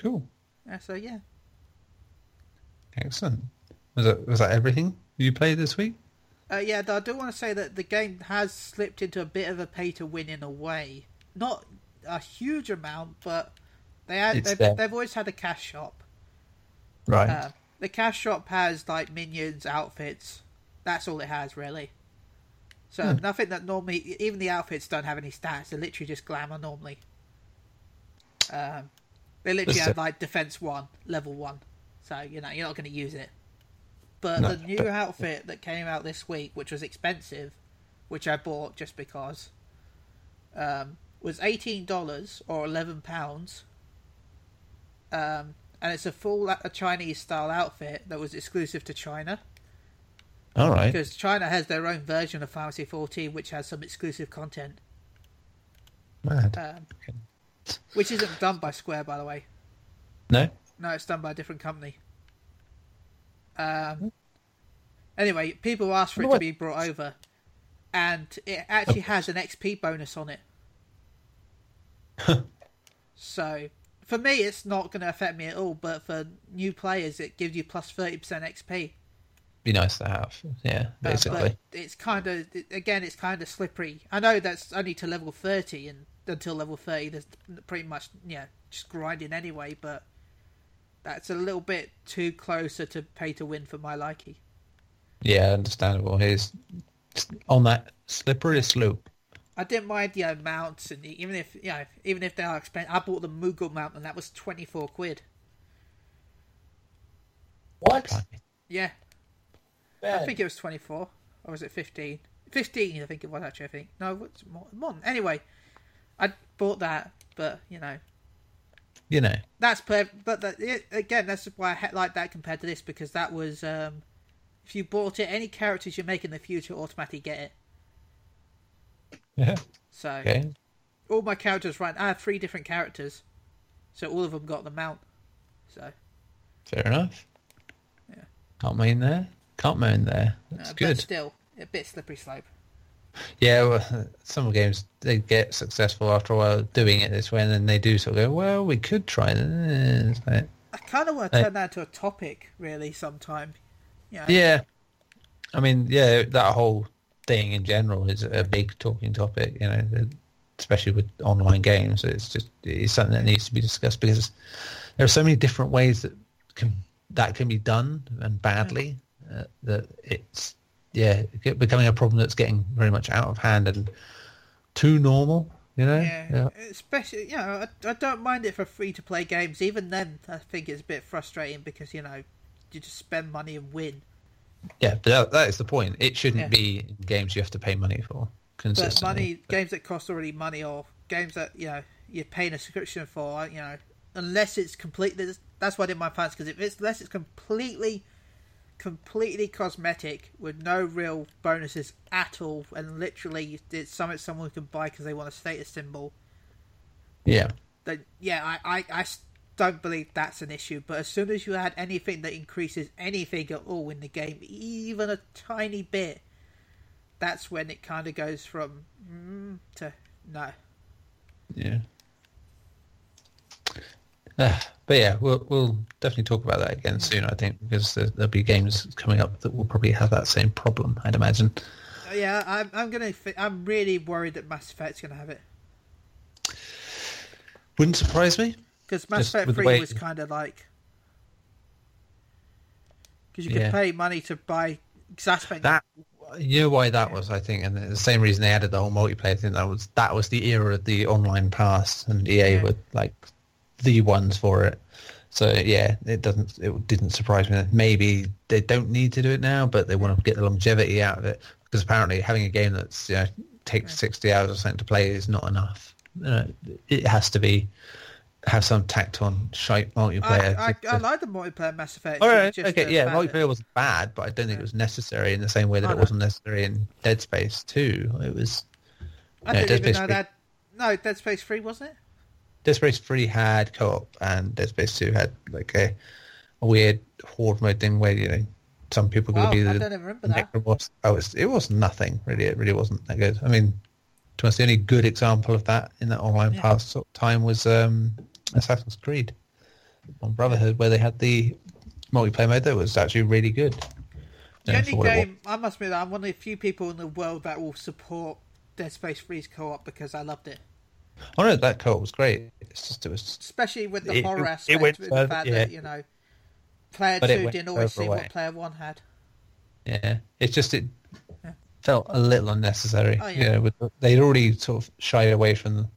Cool. Uh, so yeah. Excellent. Was that was that everything you played this week? Uh, yeah, I do want to say that the game has slipped into a bit of a pay to win in a way. Not a huge amount, but. They had, they've, they've always had a cash shop. Right. Uh, the cash shop has, like, minions, outfits. That's all it has, really. So hmm. nothing that normally... Even the outfits don't have any stats. They're literally just glamour normally. Um, they literally That's have, it. like, defense one, level one. So, you know, you're not going to use it. But no, the new but... outfit that came out this week, which was expensive, which I bought just because, um, was eighteen dollars or eleven pounds. Um, and it's a full a Chinese-style outfit that was exclusive to China. All right. Because China has their own version of Final Fantasy fourteen, which has some exclusive content. Mad. Um, okay. Which isn't done by Square, by the way. No? No, it's done by a different company. Um. Anyway, people asked for it what? to be brought over. And it actually oh. has an X P bonus on it. So... For me, it's not going to affect me at all, but for new players, it gives you plus thirty percent X P. be nice to have. Yeah, basically. But it's kind of, again, it's kind of slippery. I know that's only to level thirty, and until level thirty, there's pretty much, yeah, just grinding anyway, but that's a little bit too closer to pay to win for my liking. Yeah, understandable. He's on that slippery slope. I didn't mind, you know, mounts, and even if, you know, even if they are expensive, I bought the Moogle mount, and that was twenty-four quid. What? Yeah. Bad. I think it was twenty-four, or was it fifteen? fifteen, I think it was, actually, I think. No, it's more, more. Anyway, I bought that, but, you know. You know. That's perfect. But, that, it, again, that's why I like that compared to this, because that was, um, if you bought it, any characters you make in the future automatically get it. Yeah. So, okay. All my characters, right? I have three different characters, so all of them got the mount. So, fair enough. Yeah. Can't moan there. Can't moan there. That's no, good. But still, a bit slippery slope. Yeah. Well, some games they get successful after a while doing it this way, and then they do sort of go, "Well, we could try this." Like, I kind of want to like, turn that into a topic, really, sometime. Yeah. Yeah. I mean, yeah, that whole thing in general is a big talking topic, you know, especially with online games. It's just it's something that needs to be discussed because there are so many different ways that can that can be done, and badly, uh, that it's yeah becoming a problem that's getting very much out of hand and too normal, you know. Yeah, yeah. Especially, you know, I, I don't mind it for free to play games. Even then, I think it's a bit frustrating because, you know, you just spend money and win. Yeah, but that is the point. It shouldn't yeah. be games you have to pay money for consistently. But money, but... games that cost already money, or games that, you know, you're paying a subscription for, you know, unless it's completely... That's why I didn't mind fans, because if it's unless it's completely, completely cosmetic with no real bonuses at all, and literally it's something someone can buy because they want a status symbol. Yeah. Then yeah, I, I, I don't believe that's an issue, but as soon as you add anything that increases anything at all in the game, even a tiny bit, that's when it kind of goes from mm, to no. Yeah. Uh, but yeah, we'll we'll definitely talk about that again soon, I think, because there'll be games coming up that will probably have that same problem, I'd imagine. Uh, yeah, I'm I'm gonna fi- I'm really worried that Mass Effect's gonna have it. Wouldn't surprise me. Because Mass Effect three was kind of like... Because you could yeah. pay money to buy... That, you know why that yeah. was, I think, and the same reason they added the whole multiplayer thing, that was that was the era of the online pass, and E A yeah. were like the ones for it. So yeah, it doesn't it didn't surprise me. Maybe they don't need to do it now, but they want to get the longevity out of it, because apparently having a game that's, you know, takes yeah. sixty hours or something to play is not enough. You know, it has to be... have some tacked on shite multiplayer. I, I, I like the multiplayer Mass Effect. All right, just okay, yeah, multiplayer wasn't bad, but I don't think yeah. it was necessary in the same way that oh, it no. wasn't necessary in Dead Space two. It was... I know, didn't Dead even Space know that... No, Dead Space three, wasn't it? Dead Space three had co-op, and Dead Space two had like a, a weird horde mode thing where, you know, some people wow, could be... I the, don't even remember that. Oh, it's, it was nothing, really. It really wasn't that good. I mean, to us, the only good example of that in that online yeah. past sort of time was... um. Assassin's Creed on Brotherhood, where they had the multiplayer mode that was actually really good. The only game, I must admit, I'm one of the few people in the world that will support Dead Space three's co-op, because I loved it. Oh no, that co-op was great. It's just it was especially with the it, horror aspect, with further, the fact yeah. that, you know, player but two didn't always see away. What player one had. Yeah, it's just it yeah. felt a little unnecessary. Oh, yeah, you know, with, they'd already sort of shied away from. The,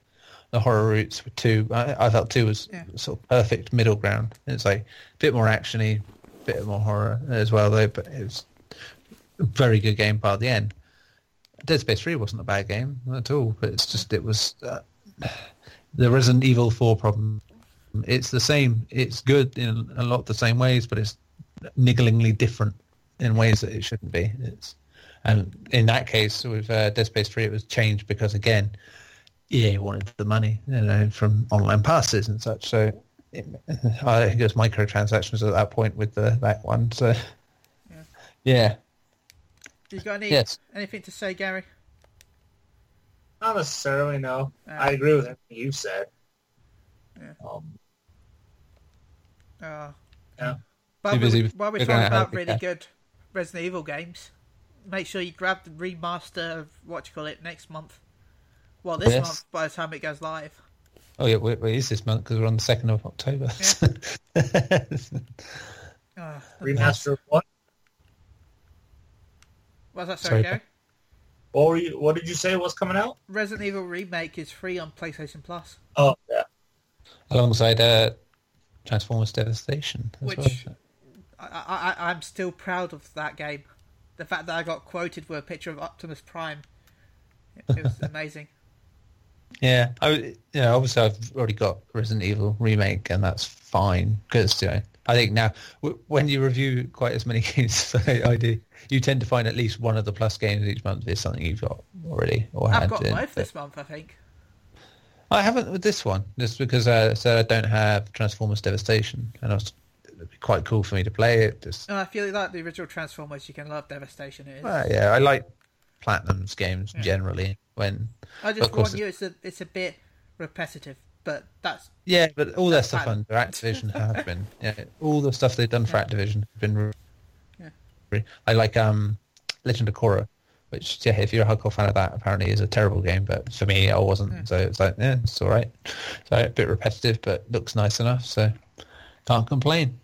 The horror routes were two. I, I thought two was yeah. sort of perfect middle ground. It's like a bit more actiony, a bit more horror as well, though. But it was a very good game by the end. Dead Space three wasn't a bad game at all, but it's just it was uh, the Resident Evil four problem. It's the same. It's good in a lot of the same ways, but it's nigglingly different in ways that it shouldn't be. It's, and in that case with uh, Dead Space three, it was changed because again. E A wanted the money, you know, from online passes and such. So it, I think it was microtransactions at that point with the that one. So yeah. yeah. You got any yes. anything to say, Gary? Not necessarily. No, uh, I agree with everything you said. Yeah. Um, uh, yeah. But we, while we're talking about really good Resident Evil games. Make sure you grab the remaster of, what you call it, next month. Well, this yes. month, by the time it goes live. Oh, yeah, well, it is this month, because we're on the second of October. Yeah. oh, remaster of what? What's that, sorry, sorry Gary? What, were you, what did you say was coming out? Resident Evil Remake is free on PlayStation Plus. Oh, yeah. Alongside uh, Transformers Devastation. As Which, well. I, I, I'm still proud of that game. The fact that I got quoted with a picture of Optimus Prime. It, it was amazing. Yeah, I, yeah. Obviously, I've already got Resident Evil Remake, and that's fine because you know, I think now w- when you review quite as many games as I, I do, you tend to find at least one of the plus games each month is something you've got already or I've had. I've got in, both but... this month, I think. I haven't with this one just because I said I don't have Transformers Devastation, and I was. It'd be quite cool for me to play it. Just... No, I feel like the original Transformers, you can love Devastation. It is. Well, yeah, I like Platinum's games yeah. generally. When I just warn you, it's... it's a it's a bit repetitive, but that's yeah. But all their stuff under Activision have been yeah. All the stuff they've done for yeah. Activision have been. Yeah. I like um, Legend of Korra, which yeah, if you're a hardcore fan of that, apparently is a terrible game, but for me, I wasn't. Yeah. So it's like yeah, it's all right. So a bit repetitive, but looks nice enough, so can't complain.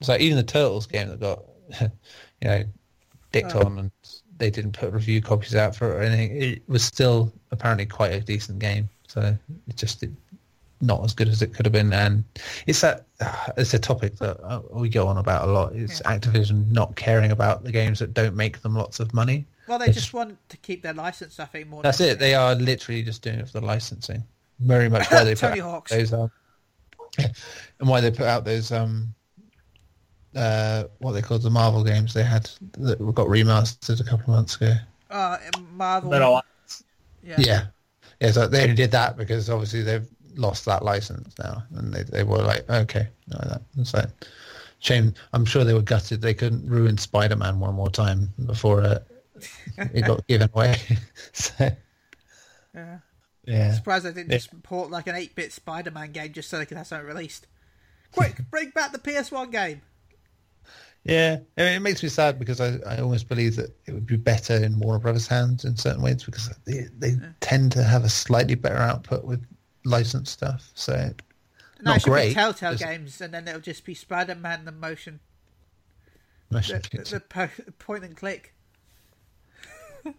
It's like even the Turtles game that got, you know, dicked oh. on, and they didn't put review copies out for it or anything. It was still apparently quite a decent game. So it's just it, not as good as it could have been. And it's that it's a topic that we go on about a lot. It's yeah. Activision not caring about the games that don't make them lots of money. Well, they, they just, just want to keep their license, I think, more. That's it. They are literally just doing it for the licensing. Very much why they Tony put Hawks. Out those um, and why they put out those um. Uh, what they called the Marvel games they had that got remastered a couple of months ago. Uh, Marvel. Yeah. yeah, yeah. So they only did that because obviously they've lost that license now, and they they were like, okay, no, that's like shame. I'm sure they were gutted they couldn't ruin Spider-Man one more time before uh, it got given away. so, yeah, yeah. I'm surprised they didn't yeah. just port like an eight-bit Spider-Man game just so they could have something released. Quick, bring back the P S one game. Yeah, I mean, it makes me sad because I, I almost believe that it would be better in Warner Brothers' hands in certain ways because they, they yeah. tend to have a slightly better output with licensed stuff. So no, not it should great. Be Telltale just... games, and then it'll just be Spider-Man the motion, motion the, the, the po- point and click. I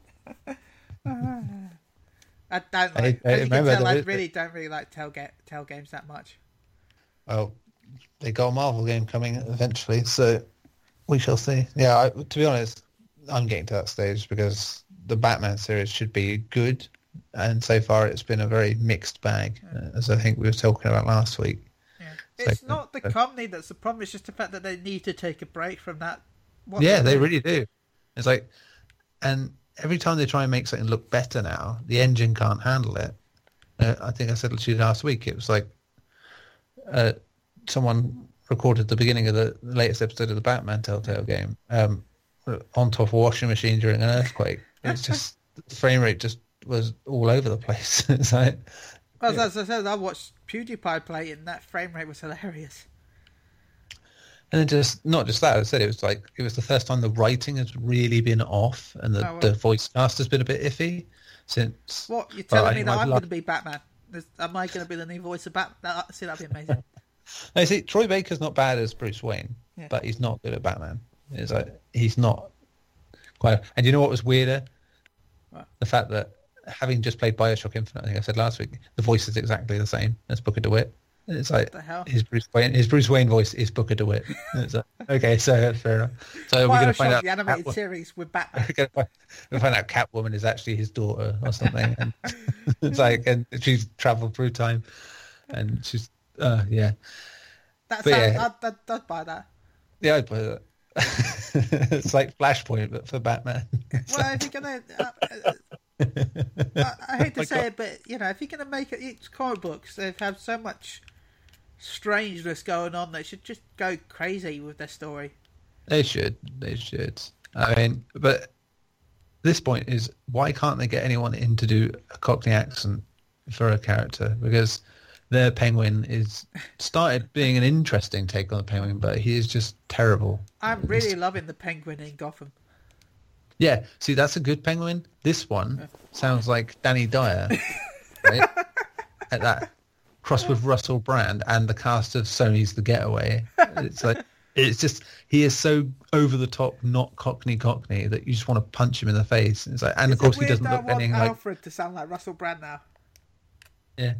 don't like. I, I you can tell, I really don't really like Tell ga- Tell games that much. Oh, they got a Marvel game coming eventually, so. We shall see. Yeah, I, to be honest, I'm getting to that stage because the Batman series should be good, and so far it's been a very mixed bag, yeah. as I think we were talking about last week. Yeah. So, it's not the company that's the problem, it's just the fact that they need to take a break from that. What yeah, they really do. It's like, and every time they try and make something look better now, the engine can't handle it. Uh, I think I said to you last week, it was like uh, someone... recorded the beginning of the latest episode of the Batman Telltale game um, on top of a washing machine during an earthquake. It's just the frame rate just was all over the place. It's like, well, yeah. as I said, I watched PewDiePie play, and that frame rate was hilarious. And then just not just that. I said it was like it was the first time the writing has really been off, and the, oh, well. the voice cast has been a bit iffy since. What you're telling well, me that I'm going to be Batman? Am I going to be the new voice of Batman? See, that'd be amazing. No, see, Troy Baker's not bad as Bruce Wayne, yeah. but he's not good at Batman. It's like he's not quite. And you know what was weirder? What? The fact that having just played Bioshock Infinite, I think I said last week, the voice is exactly the same as Booker DeWitt. And it's like his Bruce Wayne, his Bruce Wayne voice is Booker DeWitt. And it's like, okay, so that's fair enough. So Bioshock, we're going to find out the animated Catwoman, series with Batman. We're going to find out Catwoman is actually his daughter or something. And it's like, and she's travelled through time, and she's. Uh, yeah. That sounds, yeah. I'd, I'd, I'd buy that. Yeah, I'd buy that. It's like Flashpoint, but for Batman. Well, if you're going to... I, I hate to oh say God. it, but, you know, if you're going to make it... It's comic books. They've had so much strangeness going on. They should just go crazy with their story. They should. They should. I mean, but this point is, why can't they get anyone in to do a Cockney accent for a character? Because... their Penguin is started being an interesting take on the Penguin, but he is just terrible. I'm really it's... loving the Penguin in Gotham. Yeah, see, that's a good Penguin. This one sounds like Danny Dyer, right? At that cross with Russell Brand and the cast of Sony's The Getaway. It's like it's just he is so over the top, not Cockney Cockney that you just want to punch him in the face. It's like, and it's of course he doesn't look anything like Alfred to sound like Russell Brand now. Yeah.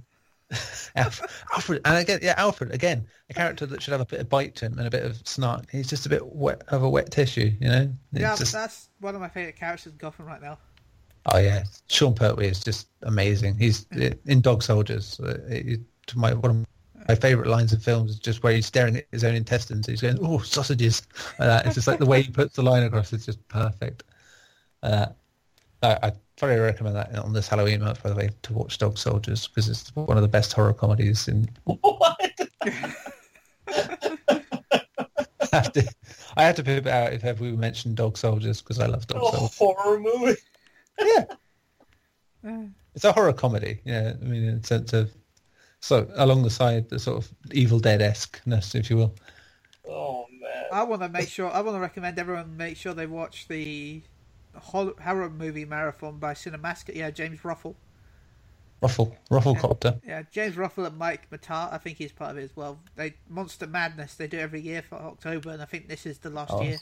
Alfred, Alfred, and again, yeah, Alfred again, a character that should have a bit of bite to him and a bit of snark. He's just a bit wet, of a wet tissue, you know. It's yeah, just... that's one of my favourite characters in Gotham right now. Oh yeah, Sean Pertwee is just amazing. He's in Dog Soldiers. It, it, my one of my favourite lines in films is just where he's staring at his own intestines. He's going, "Oh, sausages!" Like that. It's just like the way he puts the line across is just perfect. Uh, I, I thoroughly recommend that on this Halloween month, by the way, to watch Dog Soldiers because it's one of the best horror comedies in. What? I have to, I have to pip it out if ever we mention Dog Soldiers because I love Dog oh, Soldiers. Horror movie. Yeah, mm. It's a horror comedy. Yeah, I mean, in the sense of so along the side the sort of Evil Dead esque-ness, if you will. Oh man! I want to make sure. I want to recommend everyone make sure they watch the horror movie marathon by Cinemasca. Yeah, James Ruffell. Ruffell, Rufflecopter. Yeah, yeah, James Ruffell and Mike Matar. I think he's part of it as well. They Monster Madness. They do every year for October, and I think this is the last oh. year.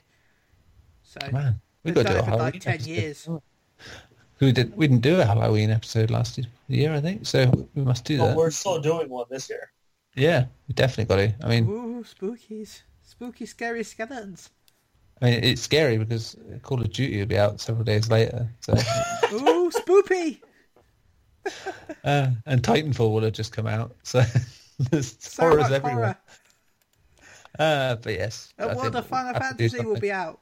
So man, we've got to do it for like ten years. Who did we didn't do a Halloween episode last year, I think, so we must do that. Well, we're still doing one this year. Yeah, we definitely got to. I mean, ooh, spookies, spooky, scary skeletons. I mean, it's scary because Call of Duty will be out several days later. So. Ooh, spoopy. Uh, and Titanfall will have just come out, so there's so horrors everywhere. Horror. Uh, but yes, and World of Final Fantasy will be out.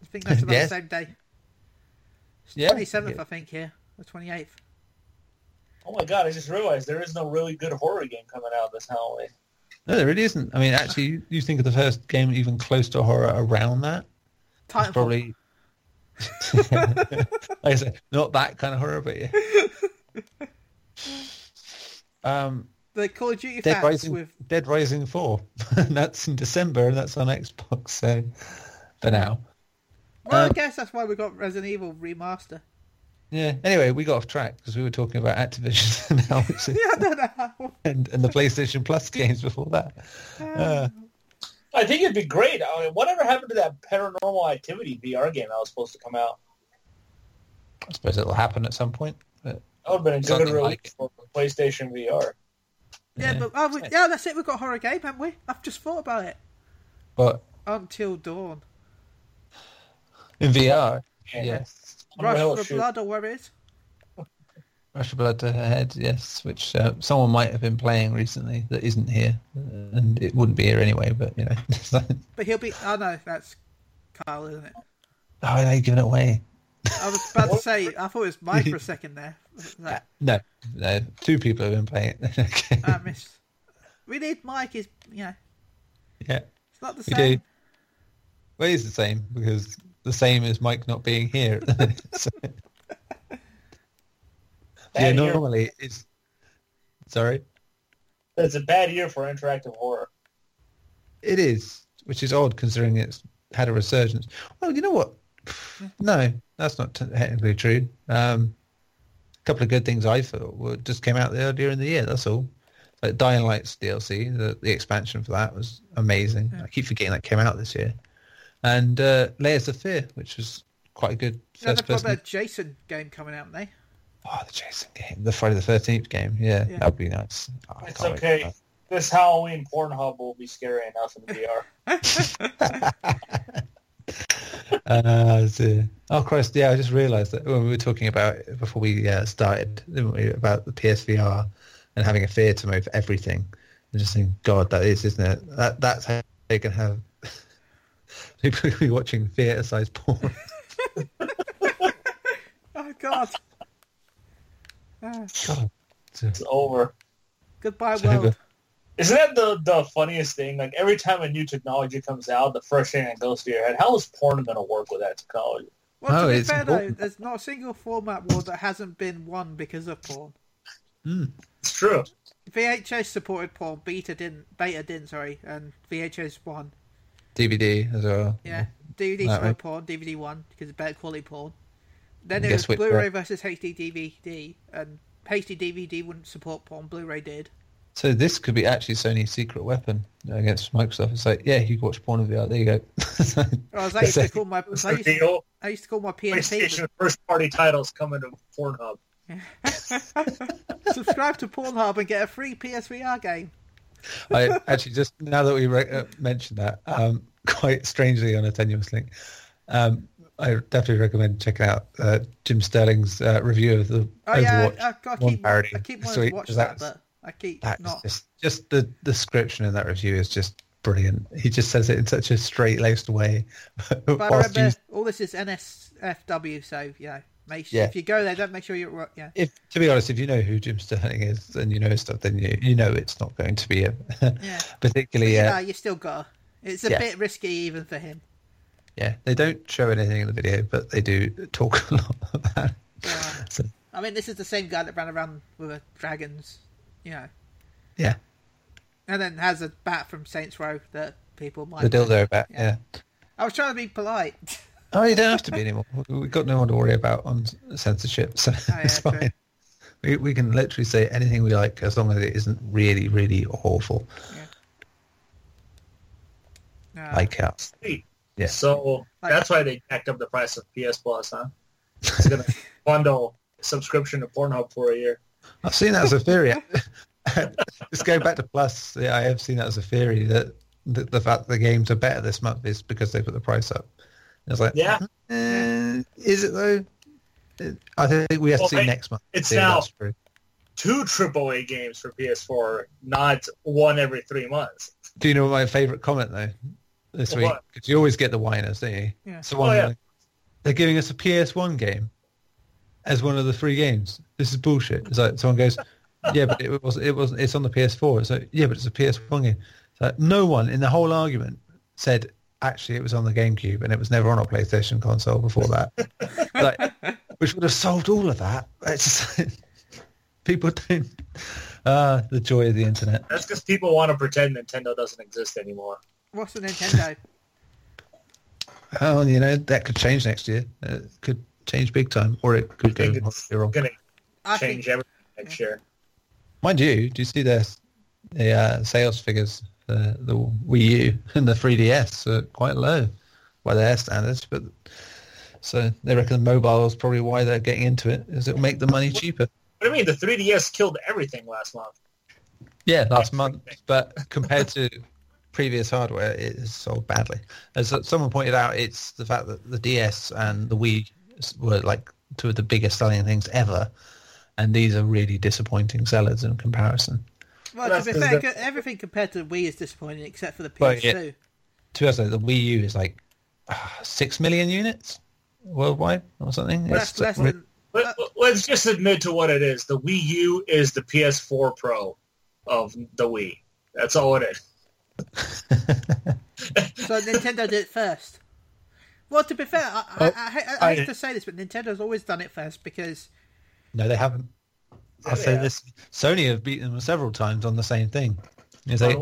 I think that's about yes. the same day. It's the yeah. twenty-seventh, yeah. I think, here. Yeah. The twenty-eighth. Oh, my God. I just realized there is no really good horror game coming out this Halloween. No, there really isn't. I mean, actually, you, you think of the first game even close to horror around that? Titanfall. Probably... like I said, not that kind of horror, but yeah. um, the Call of Duty Dead Rising, with... Dead Rising four. And that's in December, and that's on Xbox, so... For now. Well, um, I guess that's why we got Resident Evil Remaster. Yeah. Anyway, we got off track because we were talking about Activision and how it's yeah, I don't know. And, and the PlayStation Plus games before that. Uh, I think it'd be great. I mean, whatever happened to that Paranormal Activity V R game that was supposed to come out? I suppose it'll happen at some point. That would have been a good release like for PlayStation V R. Yeah, yeah. but oh, we, yeah, that's it. We've got a horror game, haven't we? I've just thought about it. But Until Dawn. In V R, yeah. yes. Rush for shoot. Blood, or where it is? Rush for Blood to her head, yes. Which uh, someone might have been playing recently that isn't here, and it wouldn't be here anyway. But you know. But he'll be. Oh no, that's Kyle, isn't it? Oh, they've given it away. I was about to say. I thought it was Mike for a second there. Like, no, no, two people have been playing it. Okay. I missed. We need Mike. Is you know. Yeah. It's not the same. We do. Well, it is the same because. The same as Mike not being here. so, yeah, normally year. It's... Sorry? It's a bad year for interactive horror. It is, which is odd considering it's had a resurgence. Well, you know what? No, that's not technically true. Um, a couple of good things I thought just came out earlier in the year, that's all. Like Dying Light's D L C, the, the expansion for that was amazing. Yeah. I keep forgetting that came out this year. And uh, Layers of Fear, which was quite a good first person. Yeah, they've got that Jason game coming out, haven't they? Oh, the Jason game. The Friday the thirteenth game. Yeah, yeah. That would be nice. Oh, it's okay. This Halloween Pornhub will be scary enough in V R. uh, so, oh, Christ. Yeah, I just realised that when we were talking about it before we uh, started, didn't we, about the P S V R and having a fear to move everything. I just think, God, that is, isn't it? That That's how they can have... People will be watching theatre-sized porn. Oh, God. Ah. God. It's over. Goodbye, it's world. Over. Isn't that the, the funniest thing? Like, every time a new technology comes out, the first thing that goes through your head, how is porn going to work with that technology? Well, no, to be fair, important. Though, there's not a single format war that hasn't been won because of porn. Mm. It's true. V H S supported Paul, Beta didn't. Beta didn't, sorry, and V H S won. D V D as well. Yeah, D V D supported right. Porn, D V D won because it's better quality porn. Then there was Blu-ray right. versus H D D V D, and H D D V D wouldn't support porn. Blu-ray did. So this could be actually Sony's secret weapon against Microsoft. It's like, yeah, you can watch porn in V R. There you go. so, I, was, I, used to call my, I, used to, I used to call my P S P. PlayStation first-party titles coming to Pornhub. Subscribe to Pornhub and get a free P S V R game. I actually just now that we re- uh, mentioned that, um, quite strangely on a tenuous link, um, I definitely recommend checking out uh, Jim Sterling's uh, review of the oh, Overwatch yeah, I, I, I one keep, parody. I keep wanting to watch that, but I keep not. Just, just the description in that review is just brilliant. He just says it in such a straight-laced way. But I remember you... all this is N S F W, so you know. Make sure, yeah. If you go there, don't make sure you're right. Yeah. If, to be honest, if you know who Jim Sterling is and you know stuff, then you you know it's not going to be a yeah. particularly. Yeah, uh, you still got. It's a yeah. bit risky even for him. Yeah, they don't show anything in the video, but they do talk a lot about it. Yeah. So, I mean, this is the same guy that ran around with a dragons, you know. Yeah. And then has a bat from Saints Row that people might. The dildo bat. Yeah. yeah. I was trying to be polite. Oh, you don't have to be anymore. We've got no one to worry about on censorship, so oh, yeah, it's fine. True. We we can literally say anything we like as long as it isn't really, really awful. Yeah. Uh, like us. Yeah. So like, that's why they jacked up the price of P S Plus, huh? It's going to bundle subscription to Pornhub for a year. I've seen that as a theory. Just going back to Plus, yeah, I have seen that as a theory, that the, the fact that the games are better this month is because they put the price up. It's like, yeah. Eh, is it though? I think we have well, to see it, next month. It's now two triple A games for P S four, not one every three months. Do you know my favorite comment though this what? week? Because you always get the whiners, don't you? Yeah. So one, oh, yeah. like, they're giving us a P S one game as one of the three games. This is bullshit. It's like someone goes, yeah, but it was it was it's on the P S four. It's like, yeah, but it's a P S one game. It's like, no one in the whole argument said. Actually, it was on the GameCube, and it was never on a PlayStation console before that. Like, which would have solved all of that. It's just, people don't. Uh, the joy of the internet. That's because people want to pretend Nintendo doesn't exist anymore. What's a Nintendo? Well, you know, that could change next year. It could change big time, or it could go wrong. Going to change think, everything next yeah. year. Mind you, do you see the, the uh, sales figures? The, the Wii U and the three D S are quite low by their standards, but so they reckon mobile is probably why they're getting into it, is it'll make the money cheaper. What do you mean? The three D S killed everything last month. Yeah, last month, but compared to previous hardware, it is sold badly. As someone pointed out, it's the fact that the D S and the Wii were like two of the biggest selling things ever, and these are really disappointing sellers in comparison. Well, to be fair, everything compared to the Wii is disappointing, except for the P S two. To be honest, the Wii U is like uh, six million units worldwide or something. Well, that's less than... Let, let's just admit to what it is. The Wii U is the P S four Pro of the Wii. That's all it is. So Nintendo did it first. Well, to be fair, I, oh, I, I, I, I hate to say this, but Nintendo's always done it first because... No, they haven't. I'll say yeah. this: Sony have beaten them several times on the same thing. Is a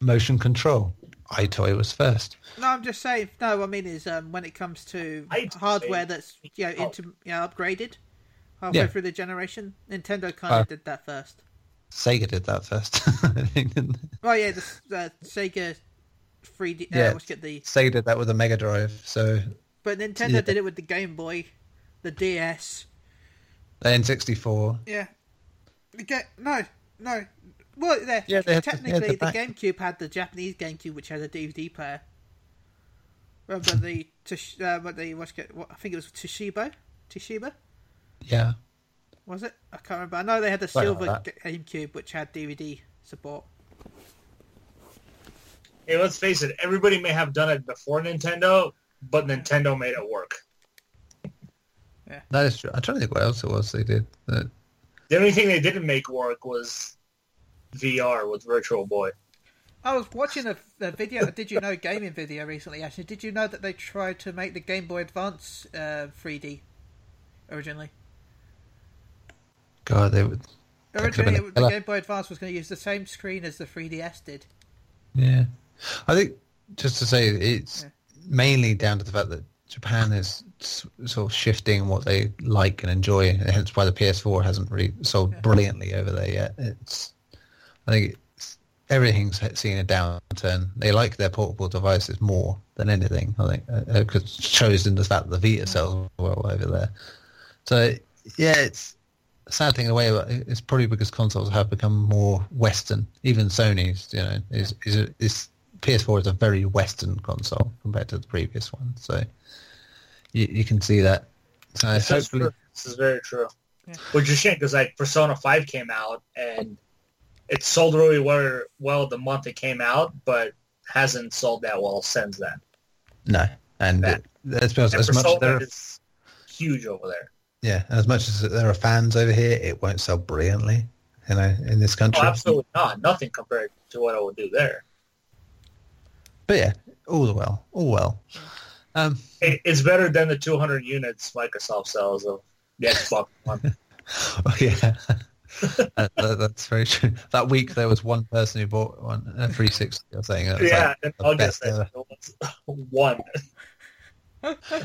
motion control. iToy was first. No, I'm just saying. No, what I mean is um, when it comes to iToy. hardware that's you know, into, you know upgraded halfway yeah. through the generation, Nintendo kind of uh, did that first. Sega did that first. I think, didn't they? Well, yeah, the uh, Sega three D. Yeah, uh, get the Sega did that with the Mega Drive. So, but Nintendo yeah. did it with the Game Boy, the D S, the N sixty-four. Yeah. No, no. Well, yeah, technically, the, the GameCube had the Japanese GameCube, which had a D V D player. Remember the, Tosh, uh, what the what's it, what, I think it was Toshiba, Toshiba. Yeah. Was it? I can't remember. I know they had the Quite silver like GameCube, which had D V D support. Hey, let's face it. Everybody may have done it before Nintendo, but Nintendo made it work. Yeah, that is true. I'm trying to think what else it was they did. That... The only thing they didn't make work was V R with Virtual Boy. I was watching a, a video, a Did You Know gaming video recently, actually. Did you know that they tried to make the Game Boy Advance uh, three D originally? God, they would... Originally, it, the Game Boy Advance was going to use the same screen as the three D S did. Yeah. I think, just to say, it's yeah. mainly down to the fact that Japan is sort of shifting what they like and enjoy, and hence why the P S four hasn't really sold brilliantly over there yet. It's, I think it's, everything's seen a downturn. They like their portable devices more than anything, I think, because it shows in the fact that the Vita sells well over there. So, yeah, it's a sad thing in a way, but it's probably because consoles have become more Western. Even Sony's, you know, is is, is P S four is a very Western console compared to the previous one, so you, you can see that. So this hopefully, is this is very true. Yeah. Which is shame because like Persona five came out and it sold really well, well the month it came out, but hasn't sold that well since then. No, and that, let's be honest, as much there is huge over there. Yeah, and as much as there are fans over here, it won't sell brilliantly, you know, in this country. Oh, absolutely not. Nothing compared to what I would do there. But yeah, all well, all well. Um, it, it's better than the two hundred units Microsoft sells of the Xbox One. Oh, yeah, that, that, that's very true. That week there was one person who bought one uh, three sixty. I was saying, that was yeah, like I'll just say one.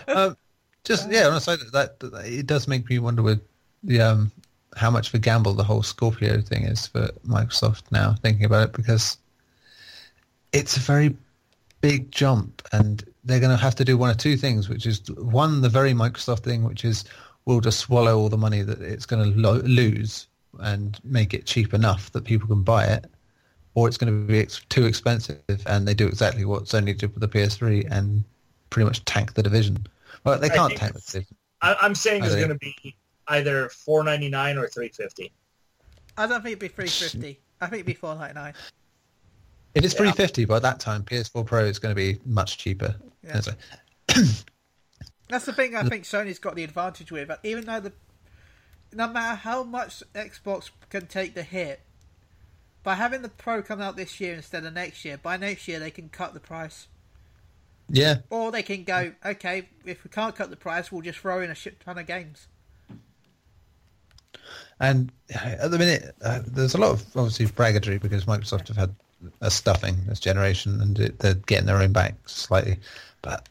um, just yeah, I say that, that it does make me wonder with the um, how much of a gamble the whole Scorpio thing is for Microsoft now. Thinking about it, because it's a very big jump, and they're going to have to do one of two things, which is one, the very Microsoft thing, which is we'll just swallow all the money that it's going to lo- lose and make it cheap enough that people can buy it, or it's going to be ex- too expensive and they do exactly what Sony did with the P S three and pretty much tank the division. Well, they can't tank the division. I- I'm saying it's going to be either four ninety-nine or three fifty. I don't think it'd be three fifty. I think it'd be four ninety-nine. If it's yeah. three fifty by that time, P S four Pro is going to be much cheaper. Yeah. That's the thing I think Sony's got the advantage with. Even though the, no matter how much Xbox can take the hit, by having the Pro come out this year instead of next year, by next year they can cut the price. Yeah. Or they can go, okay, if we can't cut the price, we'll just throw in a shit ton of games. And at the minute, uh, there's a lot of obviously braggadry because Microsoft have had a stuffing this generation, and it, they're getting their own back slightly, but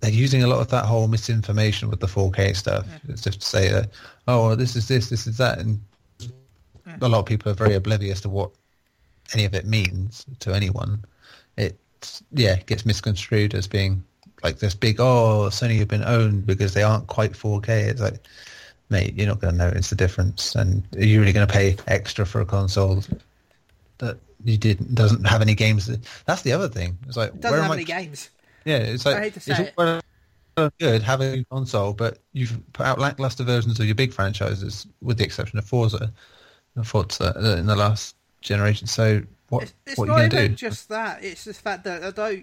they're using a lot of that whole misinformation with the four K stuff. Yeah. It's just to say that, oh, this is this, this is that, and yeah. a lot of people are very oblivious to what any of it means to anyone. It yeah gets misconstrued as being like this big, oh, Sony have been owned because they aren't quite four K. It's like, mate, you're not going to notice the difference, and are you really going to pay extra for a console that you didn't doesn't have any games? That's the other thing. It's like, it doesn't where have am any I... games. Yeah, it's like I hate to say it's all well good having a console, but you've put out lackluster versions of your big franchises, with the exception of Forza, Forza in the last generation. So what? It's, it's what not are you even do? Just that. It's the fact that although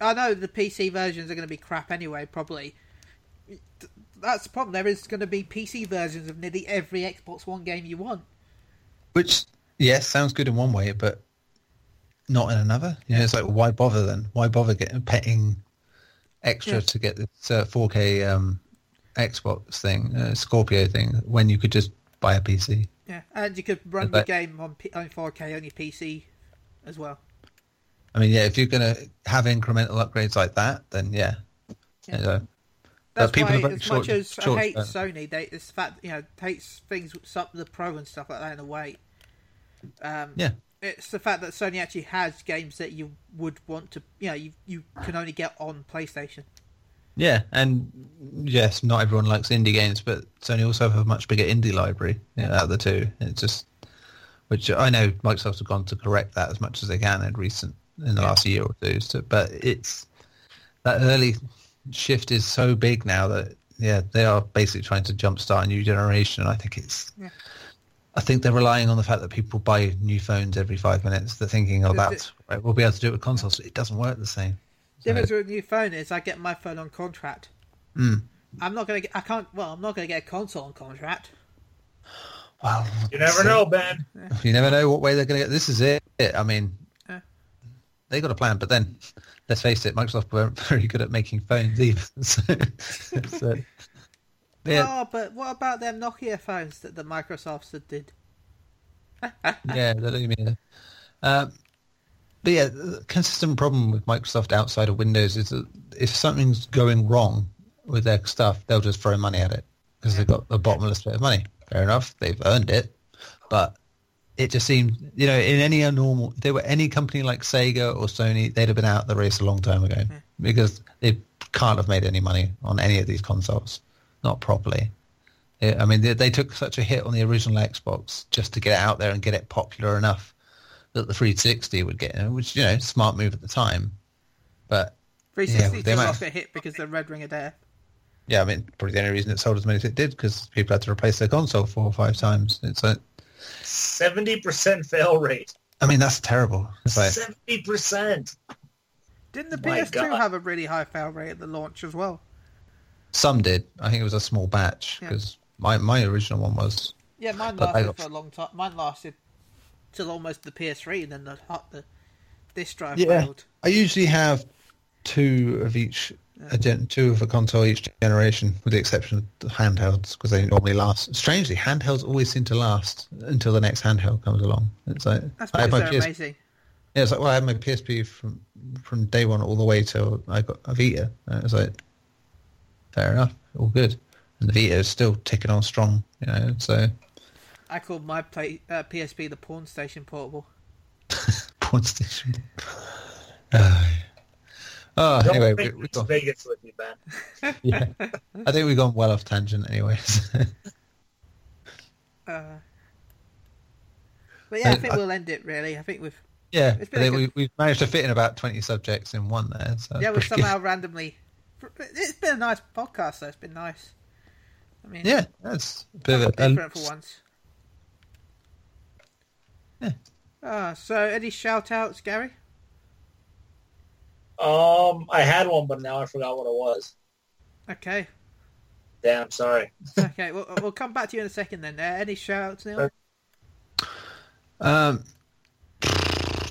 I know the P C versions are going to be crap anyway, probably. That's the problem. There is going to be P C versions of nearly every Xbox One game you want. Which. Yes, sounds good in one way, but not in another. You know, it's like, why bother then? Why bother getting paying extra yeah. to get this uh, four K um, Xbox thing, uh, Scorpio thing, when you could just buy a P C? Yeah, and you could run but, the game on, P- on four K on your P C as well. I mean, yeah, if you're going to have incremental upgrades like that, then yeah. yeah. You know, that's why, as short, much as short, I hate uh, Sony, they, it's the fact, you know, takes things, the Pro and stuff like that in a way. Um, yeah, it's the fact that Sony actually has games that you would want to, you know, you you can only get on PlayStation. Yeah, and yes, not everyone likes indie games, but Sony also have a much bigger indie library, you know, out of the two. It's just, which I know Microsoft have gone to correct that as much as they can in recent in the yeah. last year or two. So, but it's that early shift is so big now that yeah, they are basically trying to jumpstart a new generation. And I think it's. Yeah. I think they're relying on the fact that people buy new phones every five minutes. They're thinking, oh, that's right, we'll be able to do it with consoles. It doesn't work the same. The difference with a new phone is I get my phone on contract. Mm. I'm not going to. I can't. Well, I'm not going to get a console on contract. Well, you never know, Ben. You never know what way they're going to get. This is it. I mean, uh. they got a plan, but then let's face it, Microsoft weren't very good at making phones either. so, so. Yeah. Oh, but what about them Nokia phones that the Microsofts did? Yeah, I know what you mean. Uh, but yeah, the consistent problem with Microsoft outside of Windows is that if something's going wrong with their stuff, they'll just throw money at it because they've got a bottomless bit of money. Fair enough, they've earned it, but it just seemed, you know, in any normal, if there were any company like Sega or Sony, they'd have been out of the race a long time ago mm. because they can't have made any money on any of these consoles, not properly. I mean, they, they took such a hit on the original Xbox just to get it out there and get it popular enough that the three sixty would get, which, you know, smart move at the time. But three sixty yeah, they just lost a hit because the Red Ring of Death. Yeah, I mean, probably the only reason it sold as many as it did because people had to replace their console four or five times. It's like seventy percent fail rate. I mean, that's terrible. It's like, seventy percent. Didn't the P S two have a really high fail rate at the launch as well? Some did. I think it was a small batch because yeah. my, my original one was. Yeah, mine lasted got... for a long time. Mine lasted till almost the P S three, and then the, the disk drive yeah. failed. I usually have two of each. A gen- two of a console each generation, with the exception of the handhelds, because they normally last. Strangely, handhelds always seem to last until the next handheld comes along. It's like that's I my P S- amazing. Yeah, it's like, well, I had my P S P from from day one all the way till I got a Vita. And it's like, fair enough, all good. And the Vita is still ticking on strong, you know. So I called my play, uh, P S P the Pawn Station Portable. Pawn Station. uh, Oh, Don't anyway, we've gone. Vegas with me, man. Yeah, I think we've gone well off tangent, anyways. uh, but yeah, I, I think I, we'll end it. Really, I think we've yeah, it's been I think like a, we, we've managed to fit in about twenty subjects in one there. So yeah, we somehow good. randomly. It's been a nice podcast, though. It's been nice. I mean, yeah, that's a bit of a different for once. Yeah. Uh, so, any shout-outs, Gary? Um, I had one, but now I forgot what it was. Okay. Damn, sorry. Okay, we'll, we'll come back to you in a second then. Uh, any shout-outs, Neil? Um,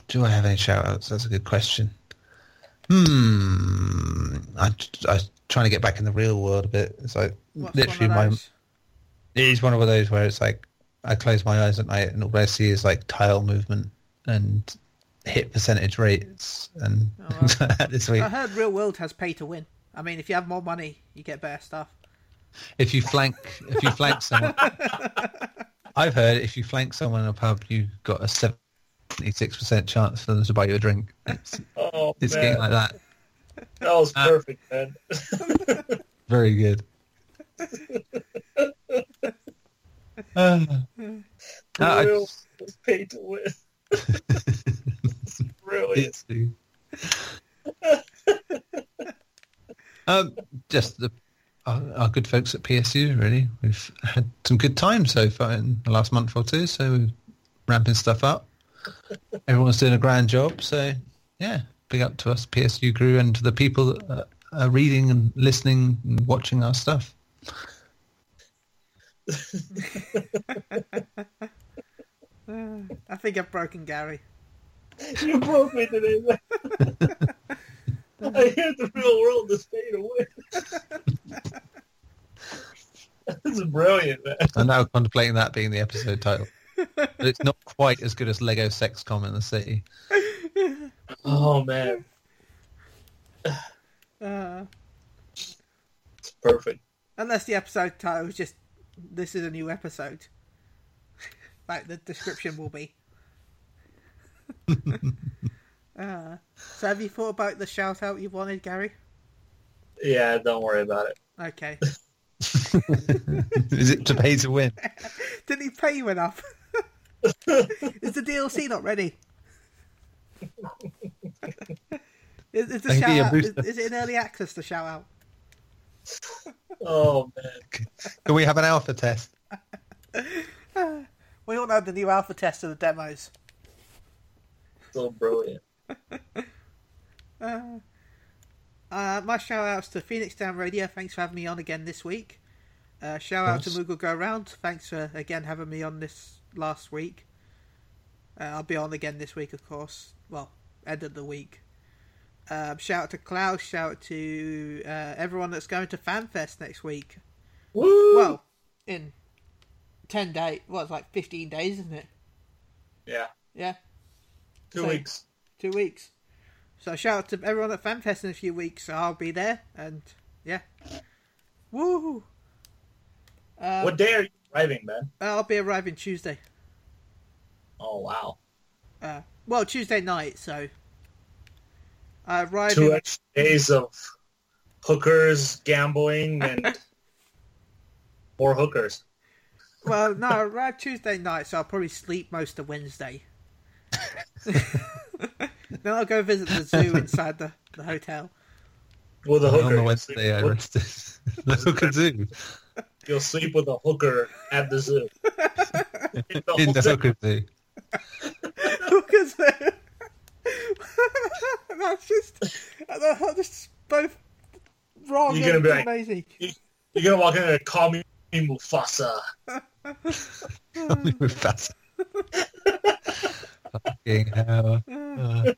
do I have any shout-outs? That's a good question. Hmm. I, I'm trying to get back in the real world a bit. It's like, What's literally my... It is one of those where it's like, I close my eyes at night and all I see is like tile movement and... hit percentage rates and oh, well. This week I heard Real World has pay to win. I mean, if you have more money, you get better stuff. If you flank, if you flank someone, I've heard if you flank someone in a pub, you got a seventy-six percent chance for them to buy you a drink. It's, oh, it's man. Getting like that. That was uh, perfect, man. Very good. Uh, Real uh, was pay to win. Brilliant. um, just the our, our good folks at P S U. Really, we've had some good time so far in the last month or two. So we're ramping stuff up. Everyone's doing a grand job. So yeah, big up to us P S U crew and to the people that are, are reading and listening and watching our stuff. I think I've broken Gary. You broke me today, man. I hear the real world is fade away. That's brilliant, man. I'm now contemplating that being the episode title. But it's not quite as good as Lego Sexcom in the City. Oh, man. Uh, it's perfect. Unless the episode title is just, this is a new episode. Like the description will be. uh, so have you thought about the shout out you wanted, Gary? Yeah, don't worry about it. Okay. Is it to pay to win? Didn't he pay you enough? Is the D L C not ready? is, is, the shout out, is, is it in early access, the shout out? Oh man. Can we have an alpha test? We all know the new alpha test of the demos. So brilliant. uh, uh, my shout outs to Phoenix Down Radio. Thanks for having me on again this week. Uh, shout out to Moogle Go Round. Thanks for again having me on this last week. Uh, I'll be on again this week, of course. Well, end of the week. Um, shout out to Klaus. Shout out to uh, everyone that's going to FanFest next week. Woo! Well, in ten days. Well, it's like fifteen days, isn't it? Yeah. Yeah. Two so, weeks. Two weeks. So shout out to everyone at FanFest in a few weeks. So I'll be there, and yeah. Woo! Um, what day are you arriving, Ben? I'll be arriving Tuesday. Oh, wow. Uh, well, Tuesday night, so... I arrive Two in... extra days of hookers, gambling, and... or hookers. Well, no, I arrive Tuesday night, so I'll probably sleep most of Wednesday. Then I'll go visit the zoo inside the, the hotel. Well, the hooker. On Wednesday, I rested. The hooker zoo. You'll sleep with a hooker at the zoo. In the, In the hooker zoo. Hooker zoo. That's just, that's just both wrong you're and like, amazing. You're going to walk in there and call me Mufasa. Call me Mufasa. Fucking hell. Uh,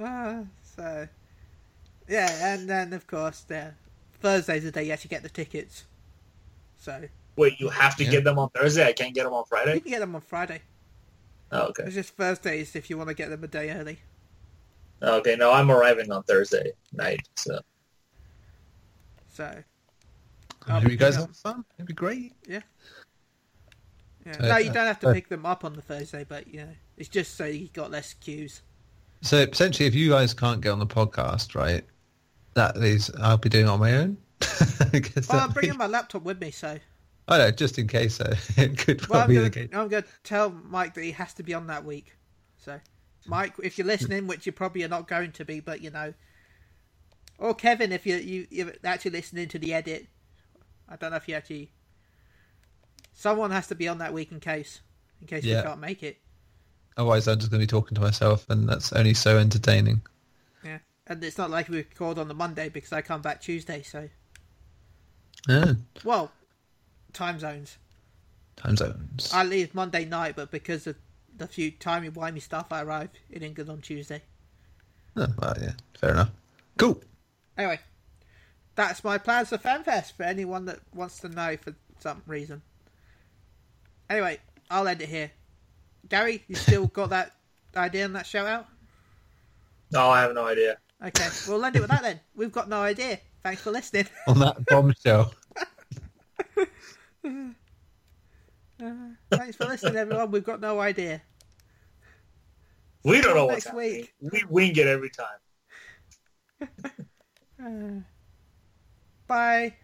uh, so, yeah, and then, of course, yeah, Thursday's the day you actually get the tickets. So wait, you have to yeah. get them on Thursday? I can't get them on Friday? You can get them on Friday. Oh, okay. It's just Thursdays if you want to get them a day early. Okay, no, I'm arriving on Thursday night, so. So. Have um, you guys have fun? It'd be great. Yeah. yeah. So, no, you don't have to pick them up on the Thursday, but, you know, it's just so you got less queues. So, essentially, if you guys can't get on the podcast, right, that is, I'll be doing it on my own. I guess well, I'm bringing means... my laptop with me, so. I know, just in case, so it could well, well be gonna, the case. I'm going to tell Mike that he has to be on that week. So, Mike, if you're listening, which you probably are not going to be, but you know, or Kevin, if you you you're actually listening to the edit, I don't know if you actually. Someone has to be on that week in case, in case yeah. you can't make it. Otherwise, I'm just going to be talking to myself, and that's only so entertaining. Yeah, and it's not like we record on the Monday because I come back Tuesday, so. Yeah. Well. Time zones. Time zones. I leave Monday night, but because of the few timey-wimey stuff, I arrive in England on Tuesday. Oh, well, yeah. Fair enough. Cool. Anyway, that's my plans for FanFest, for anyone that wants to know for some reason. Anyway, I'll end it here. Gary, you still got that idea and that shout-out? No, I have no idea. Okay, we'll end it with that then. We've got no idea. Thanks for listening. On that bombshell. Uh, thanks for listening, everyone. We've got no idea. We See don't know what's happening. We wing it every time. uh, bye.